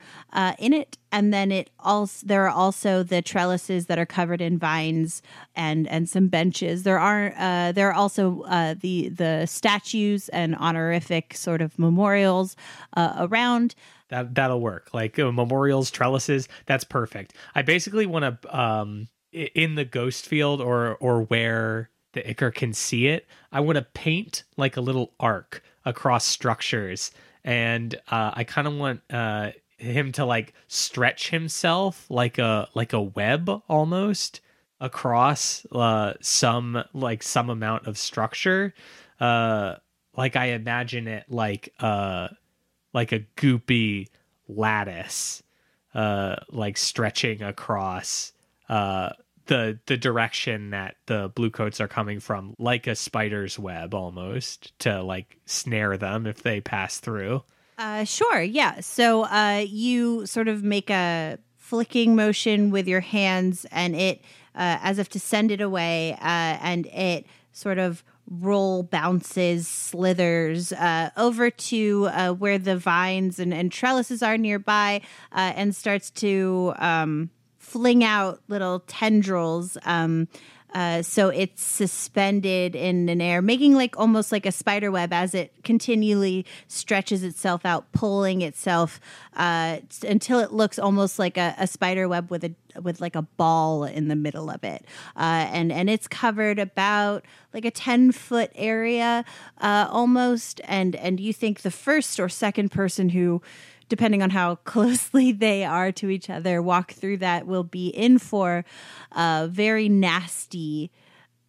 in it, and then there are also the trellises that are covered in vines and some benches. There are also the statues and honorific sort of memorials around. That'll work, like memorials, trellises. That's perfect. I basically want to in the ghost field or where the Icar can see it, I want to paint like a little arc across structures. And I kind of want him to like stretch himself like a web almost across some amount of structure, like I imagine it like a goopy lattice, like stretching across the direction that the bluecoats are coming from, like a spider's web almost, to like snare them if they pass through. Sure, yeah. So you sort of make a flicking motion with your hands, and it as if to send it away, and it sort of bounces, slithers over to where the vines and trellises are nearby, and starts to fling out little tendrils. So it's suspended in an air, making like almost like a spider web as it continually stretches itself out, pulling itself until it looks almost like a spider web with like a ball in the middle of it. And it's covered about like a 10-foot area almost. And you think the first or second person who, depending on how closely they are to each other, walk through that will be in for a very nasty,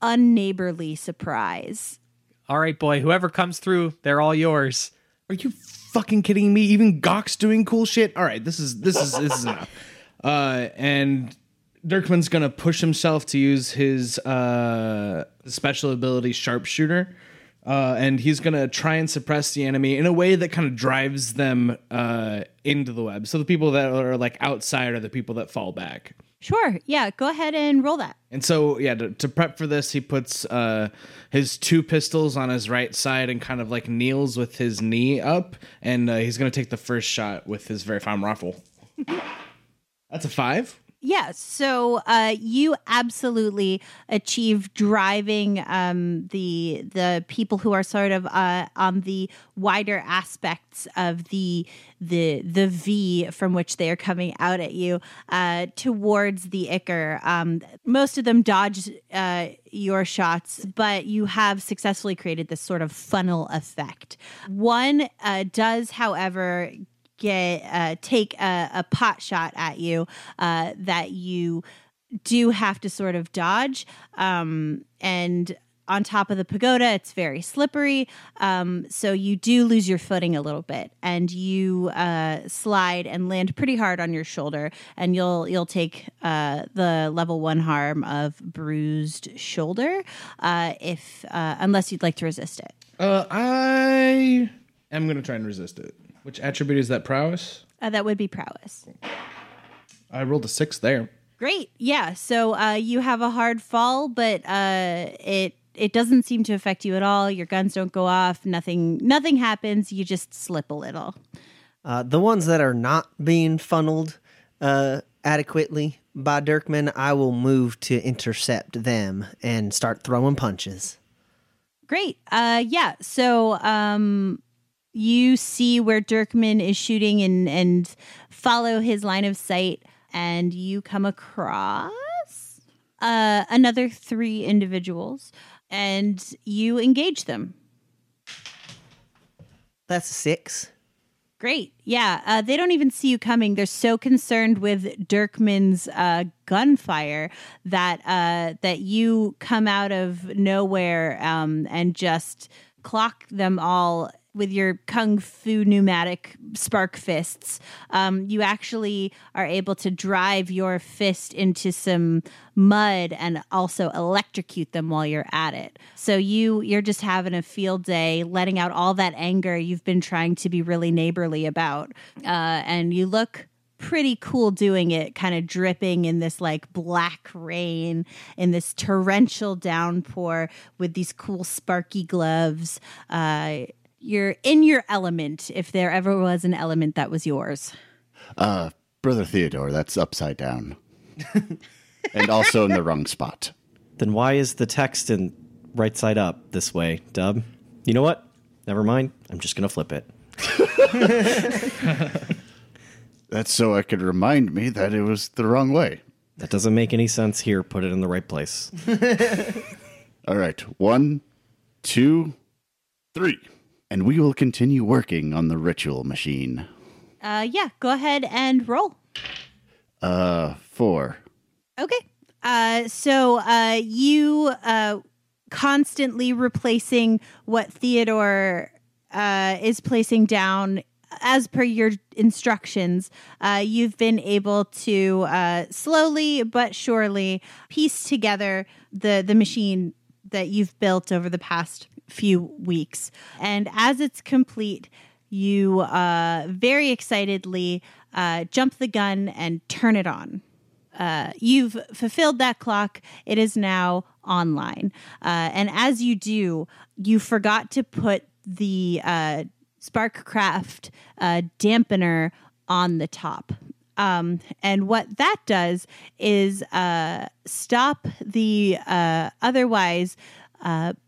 unneighborly surprise. All right, boy, whoever comes through, they're all yours. Are you fucking kidding me? Even Gawk's doing cool shit? All right, this is enough. And Dirkman's going to push himself to use his special ability sharpshooter. And he's going to try and suppress the enemy in a way that kind of drives them into the web. So the people that are like outside are the people that fall back. Sure. Yeah. Go ahead and roll that. And so, yeah, to prep for this, he puts his two pistols on his right side and kind of like kneels with his knee up. And he's going to take the first shot with his very fine rifle. That's a 5. Yeah, so you absolutely achieve driving the people who are sort of on the wider aspects of the V from which they are coming out at you towards the Icar. Most of them dodge your shots, but you have successfully created this sort of funnel effect. One does, however, take a pot shot at you that you do have to sort of dodge. And on top of the pagoda, it's very slippery. So you do lose your footing a little bit, and you slide and land pretty hard on your shoulder, and you'll take the level 1 harm of bruised shoulder, unless you'd like to resist it. I am going to try and resist it. Which attribute is that, prowess? That would be prowess. I rolled a 6 there. Great. Yeah. So you have a hard fall, but it doesn't seem to affect you at all. Your guns don't go off. Nothing happens. You just slip a little. The ones that are not being funneled adequately by Dirkman, I will move to intercept them and start throwing punches. Great. Yeah. So... you see where Dirkman is shooting and follow his line of sight, and you come across another 3 individuals, and you engage them. That's a 6. Great. Yeah. They don't even see you coming. They're so concerned with Dirkman's gunfire that you come out of nowhere and just clock them all with your kung fu pneumatic spark fists, you actually are able to drive your fist into some mud and also electrocute them while you're at it. So you're just having a field day, letting out all that anger you've been trying to be really neighborly about. And you look pretty cool doing it, kind of dripping in this like black rain, in this torrential downpour with these cool sparky gloves. You're in your element, if there ever was an element that was yours. Brother Theodore, that's upside down. And also in the wrong spot. Then why is the text in right side up this way, Dub? You know what? Never mind. I'm just going to flip it. That's so I could remind me that it was the wrong way. That doesn't make any sense here. Put it in the right place. All right. 1, 2, 3. And we will continue working on the ritual machine. Yeah, go ahead and roll. 4. Okay. So you constantly replacing what Theodore is placing down as per your instructions, you've been able to slowly but surely piece together the machine that you've built over the past few weeks. And as it's complete, you very excitedly jump the gun and turn it on. You've fulfilled that clock. It is now online. And as you do, you forgot to put the Sparkcraft dampener on the top. And what that does is stop the otherwise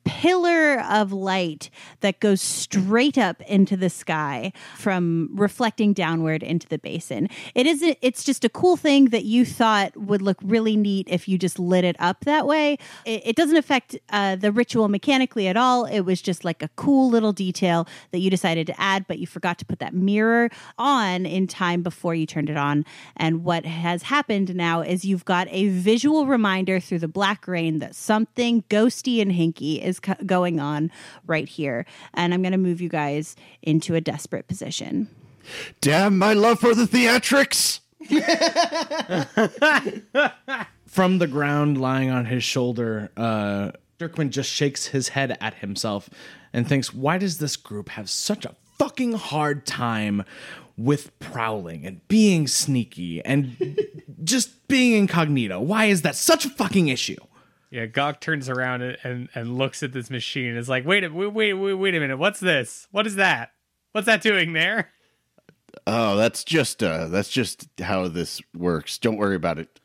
pillar of light that goes straight up into the sky from reflecting downward into the basin. It's just a cool thing that you thought would look really neat if you just lit it up that way. It doesn't affect the ritual mechanically at all. It was just like a cool little detail that you decided to add, but you forgot to put that mirror on in time before you turned it on. And what has happened now is you've got a visual reminder through the black rain that something ghosty and hinky is going on right here. And I'm going to move you guys into a desperate position. Damn my love for the theatrics! From the ground, lying on his shoulder, Dirkman just shakes his head at himself and thinks, why does this group have such a fucking hard time with prowling and being sneaky and just being incognito? Why is that such a fucking issue? Yeah, Gawk turns around and looks at this machine and is like, wait a minute, what's this? What is that? What's that doing there? Oh, that's just how this works. Don't worry about it.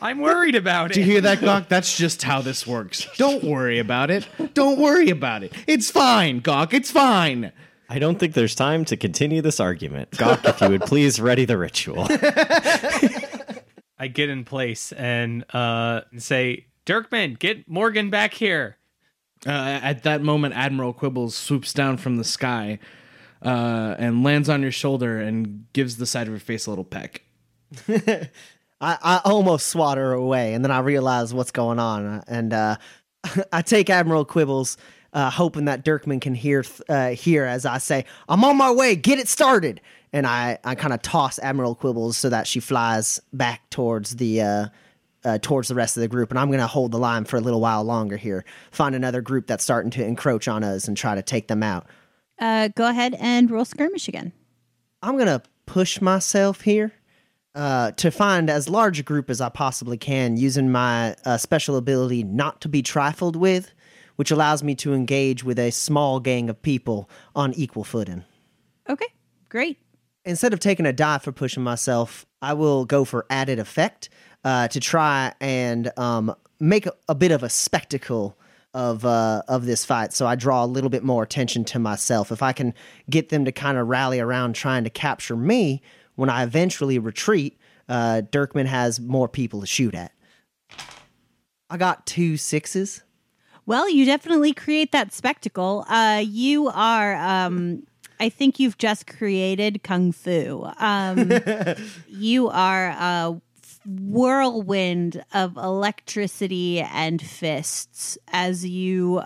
I'm worried about it. Do you hear that, Gawk? That's just how this works. Don't worry about it. Don't worry about it. It's fine, Gawk. It's fine. I don't think there's time to continue this argument. Gawk, if you would please ready the ritual. I get in place and say, Dirkman, get Morgan back here. At that moment, Admiral Quibbles swoops down from the sky and lands on your shoulder and gives the side of your face a little peck. I almost swat her away, and then I realize what's going on. And I take Admiral Quibbles, hoping that Dirkman can hear as I say, I'm on my way, get it started. And I kind of toss Admiral Quibbles so that she flies back towards the rest of the group, and I'm going to hold the line for a little while longer here. Find another group that's starting to encroach on us and try to take them out. Go ahead and roll skirmish again. I'm going to push myself here to find as large a group as I possibly can, using my special ability not to be trifled with, which allows me to engage with a small gang of people on equal footing. Okay, great. Instead of taking a die for pushing myself, I will go for added effect, to try and make a bit of a spectacle of this fight. So I draw a little bit more attention to myself. If I can get them to kind of rally around trying to capture me when I eventually retreat, Dirkman has more people to shoot at. I got 2 6s. Well, you definitely create that spectacle. You are... I think you've just created Kung Fu. You are... whirlwind of electricity and fists as you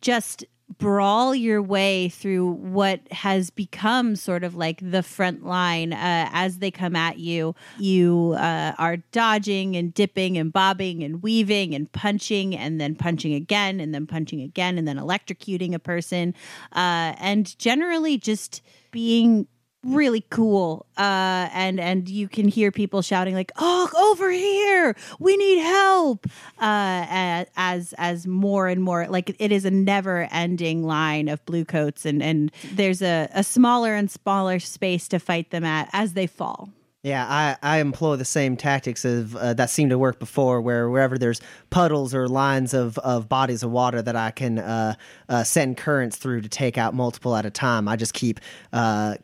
just brawl your way through what has become sort of like the front line as they come at you. You are dodging and dipping and bobbing and weaving and punching and then punching again and then punching again and then electrocuting a person and generally just being really cool. And you can hear people shouting like, "Oh, over here, we need help." As more and more, like, it is a never ending line of blue coats, and there's a smaller and smaller space to fight them at as they fall. Yeah, I employ the same tactics of that seemed to work before, where wherever there's puddles or lines of bodies of water that I can send currents through to take out multiple at a time, I just keep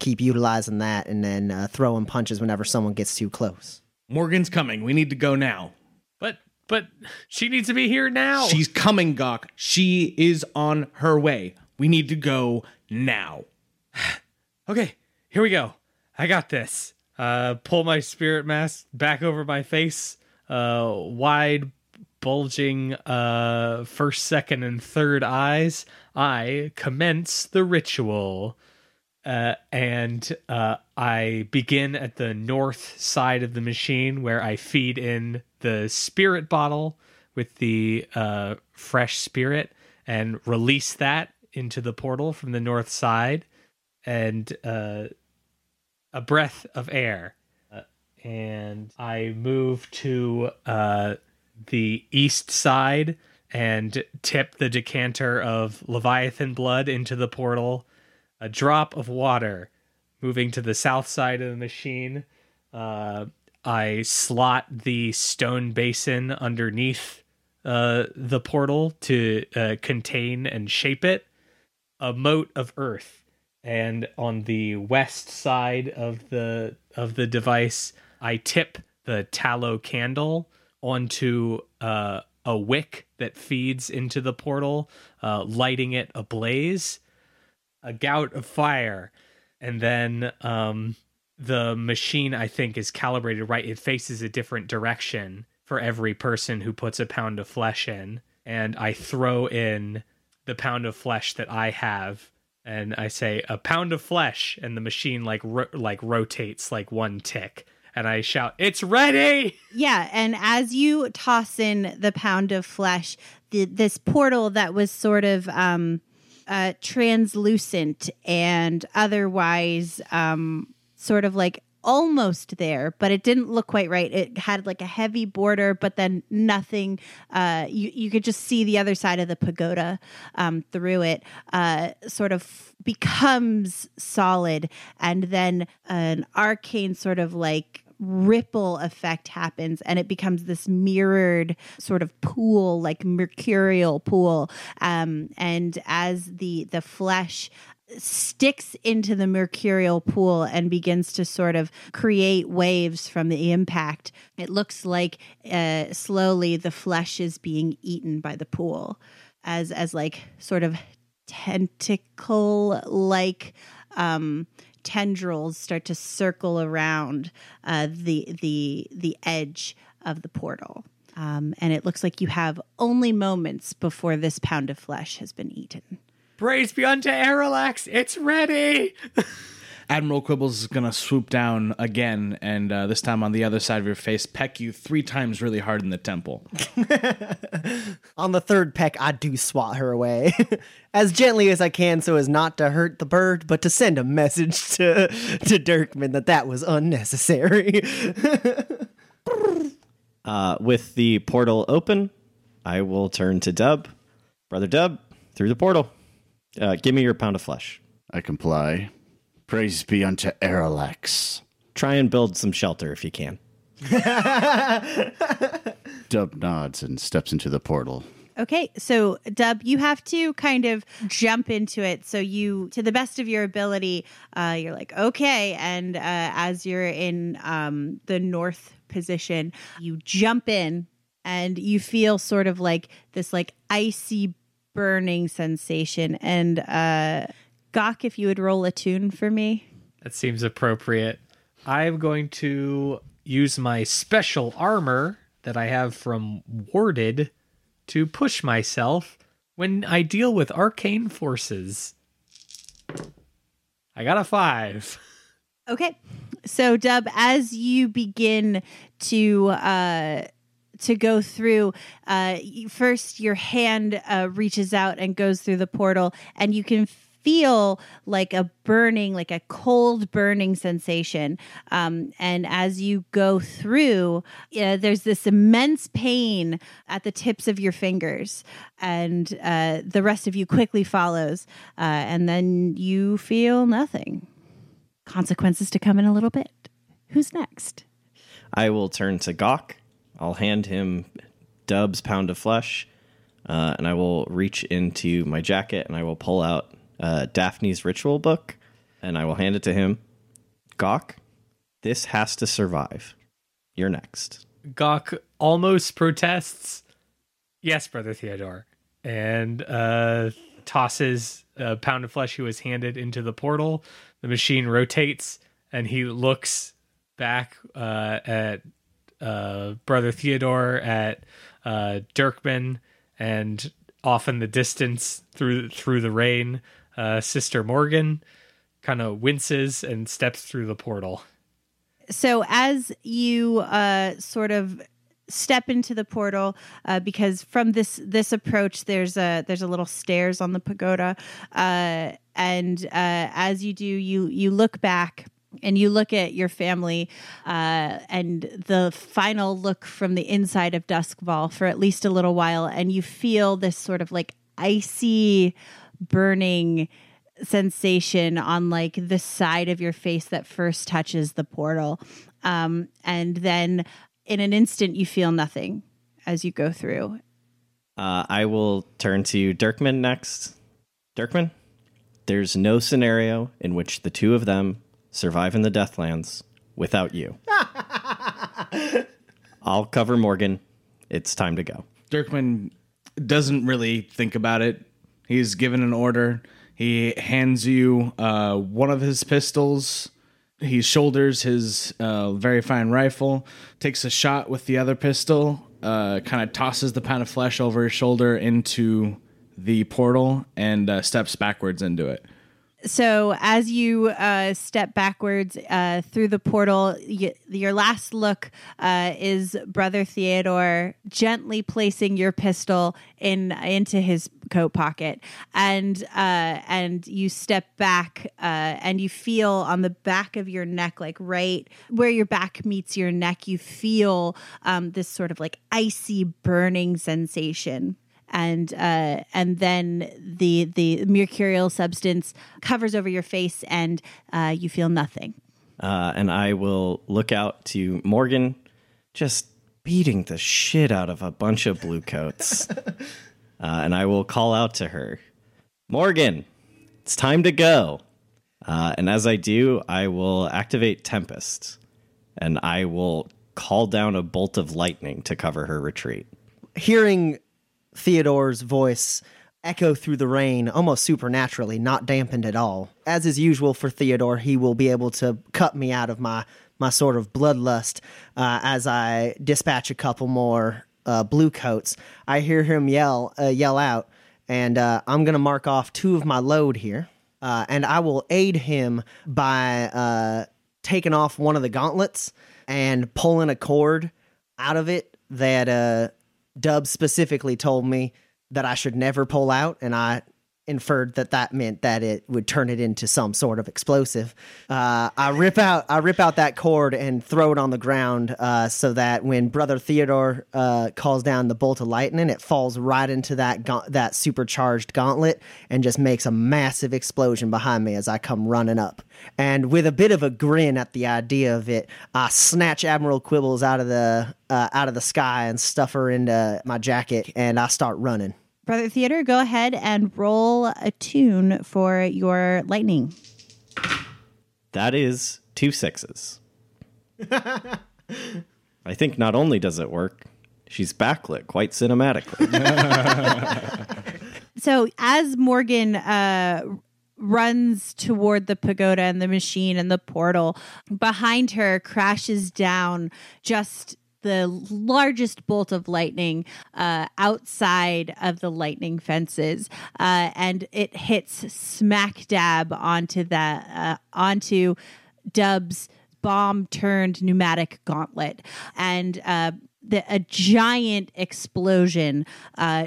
utilizing that and then throwing punches whenever someone gets too close. Morgan's coming. We need to go now. But she needs to be here now. She's coming, Gok. She is on her way. We need to go now. Okay, here we go. I got this. Pull my spirit mask back over my face, wide, bulging first, second, and third eyes. I commence the ritual, and I begin at the north side of the machine where I feed in the spirit bottle with the fresh spirit and release that into the portal from the north side, and a breath of air, and I move to the east side and tip the decanter of Leviathan blood into the portal. A drop of water. Moving to the south side of the machine, I slot the stone basin underneath the portal to contain and shape it. A moat of earth. And on the west side of the device, I tip the tallow candle onto a wick that feeds into the portal, lighting it ablaze. A gout of fire. And then the machine, I think, is calibrated right. It faces a different direction for every person who puts a pound of flesh in. And I throw in the pound of flesh that I have. And I say, "A pound of flesh," and the machine like rotates like one tick. And I shout, "It's ready!" Yeah, and as you toss in the pound of flesh, this portal that was sort of translucent and otherwise sort of like almost there, but it didn't look quite right. It had like a heavy border, but then nothing. You could just see the other side of the pagoda through it, sort of becomes solid. And then an arcane sort of like ripple effect happens, and it becomes this mirrored sort of pool, like mercurial pool. And as the flesh sticks into the mercurial pool and begins to sort of create waves from the impact, it looks like slowly the flesh is being eaten by the pool as like sort of tentacle like tendrils start to circle around the edge of the portal, and it looks like you have only moments before this pound of flesh has been eaten. Praise be unto Aralax, it's ready! Admiral Quibbles is going to swoop down again, and this time on the other side of your face, peck you 3 times really hard in the temple. On the 3rd peck, I do swat her away. As gently as I can, so as not to hurt the bird, but to send a message to Dirkman that was unnecessary. With the portal open, I will turn to Dub. Brother Dub, through the portal. Give me your pound of flesh. I comply. Praise be unto Aralax. Try and build some shelter if you can. Dub nods and steps into the portal. Okay, so Dub, you have to kind of jump into it. So you, to the best of your ability, you're like, okay. And as you're in the north position, you jump in and you feel sort of like this like icy burning sensation, and Gok, if you would roll a tune for me. That seems appropriate. I'm going to use my special armor that I have from Warded to push myself when I deal with arcane forces. I got a 5. Okay. So, Dub, as you begin to go through, first your hand reaches out and goes through the portal, and you can feel like a burning, like a cold burning sensation. And as you go through, there's this immense pain at the tips of your fingers, and the rest of you quickly follows. And then you feel nothing. Consequences to come in a little bit. Who's next? I will turn to Gawk. I'll hand him Dub's pound of flesh, and I will reach into my jacket and I will pull out Daphne's ritual book, and I will hand it to him. Gawk, this has to survive. You're next. Gawk almost protests, "Yes, Brother Theodore," and tosses a pound of flesh he was handed into the portal. The machine rotates, and he looks back at Brother Theodore, at Dirkman, and off in the distance through the rain, Sister Morgan kind of winces and steps through the portal. So as you sort of step into the portal, because from this approach, there's a little stairs on the pagoda, and as you do, you look back and you look at your family, and the final look from the inside of Duskfall for at least a little while, and you feel this sort of like icy burning sensation on like the side of your face that first touches the portal. And then in an instant, you feel nothing as you go through. I will turn to Dirkman next. Dirkman, there's no scenario in which the two of them survive in the Deathlands without you. I'll cover Morgan. It's time to go. Dirkman doesn't really think about it. He's given an order. He hands you one of his pistols. He shoulders his very fine rifle, takes a shot with the other pistol, kind of tosses the pound of flesh over his shoulder into the portal, and steps backwards into it. So as you step backwards through the portal, your last look is Brother Theodore gently placing your pistol into his coat pocket, and you step back, and you feel on the back of your neck, like right where your back meets your neck, you feel this sort of like icy burning sensation. And then the mercurial substance covers over your face, and you feel nothing. And I will look out to Morgan, just beating the shit out of a bunch of blue coats. And I will call out to her, "Morgan, it's time to go." And as I do, I will activate Tempest, and I will call down a bolt of lightning to cover her retreat. Hearing Theodore's voice echo through the rain almost supernaturally, not dampened at all. As is usual for Theodore, he will be able to cut me out of my sort of bloodlust as I dispatch a couple more blue coats. I hear him yell out, and I'm going to mark off 2 of my load here, and I will aid him by taking off one of the gauntlets and pulling a cord out of it that Dub specifically told me that I should never pull out, and I inferred that meant that it would turn it into some sort of explosive. I rip out that cord and throw it on the ground, so that when Brother Theodore calls down the bolt of lightning, it falls right into that supercharged gauntlet and just makes a massive explosion behind me as I come running up. And with a bit of a grin at the idea of it, I snatch Admiral Quibbles out of the sky and stuff her into my jacket, and I start running. Brother Theodore, go ahead and roll a tune for your lightning. That is 2 6s. I think not only does it work, she's backlit quite cinematically. So as Morgan runs toward the pagoda and the machine and the portal, behind her crashes down just the largest bolt of lightning outside of the lightning fences, and it hits smack dab onto Dub's bomb-turned pneumatic gauntlet, and a giant explosion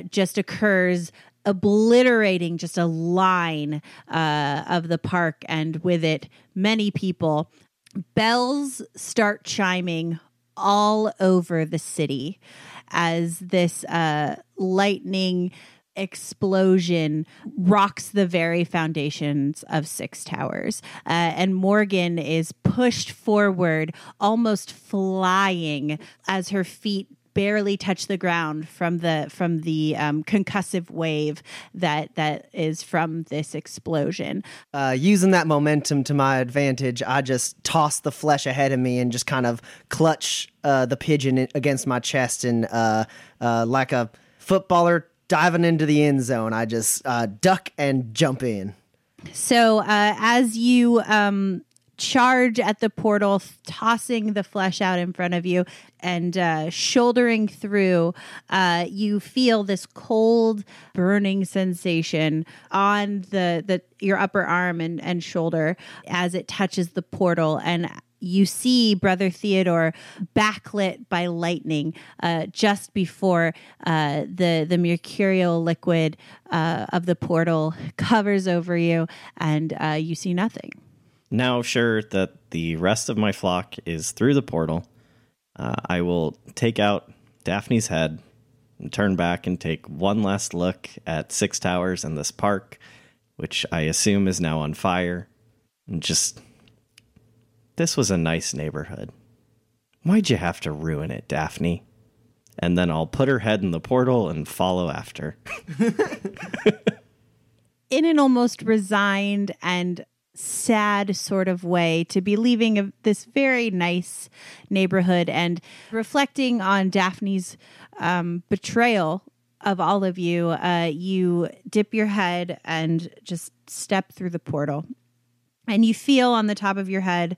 just occurs, obliterating just a line of the park, and with it, many people. Bells start chiming all over the city as this lightning explosion rocks the very foundations of Six Towers. And Morgan is pushed forward, almost flying, as her feet barely touch the ground from the concussive wave that is from this explosion. Using that momentum to my advantage, I just toss the flesh ahead of me and just kind of clutch the pigeon against my chest, and like a footballer diving into the end zone, I just duck and jump in. So as you charge at the portal, tossing the flesh out in front of you and shouldering through, you feel this cold burning sensation on your upper arm and shoulder as it touches the portal, and you see Brother Theodore backlit by lightning just before the mercurial liquid of the portal covers over you, and you see nothing. Now sure that the rest of my flock is through the portal, I will take out Daphne's head and turn back and take one last look at Six Towers and this park, which I assume is now on fire, and just... This was a nice neighborhood. Why'd you have to ruin it, Daphne? And then I'll put her head in the portal and follow after. In an almost resigned and sad sort of way to be leaving this very nice neighborhood and reflecting on Daphne's betrayal of all of you, you dip your head and just step through the portal. And you feel on the top of your head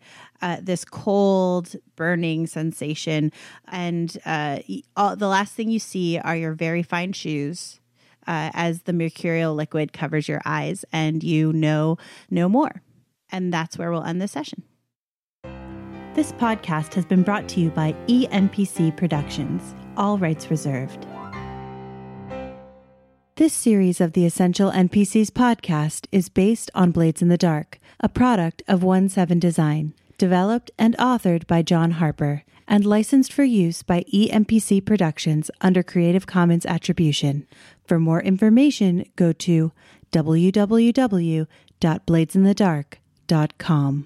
this cold, burning sensation. And the last thing you see are your very fine shoes as the mercurial liquid covers your eyes, and you know no more. And that's where we'll end this session. This podcast has been brought to you by ENPC Productions, all rights reserved. This series of the Essential NPCs podcast is based on Blades in the Dark, a product of 17 Design, developed and authored by John Harper, and licensed for use by ENPC Productions under Creative Commons Attribution. For more information, go to www.bladesinthedark.com.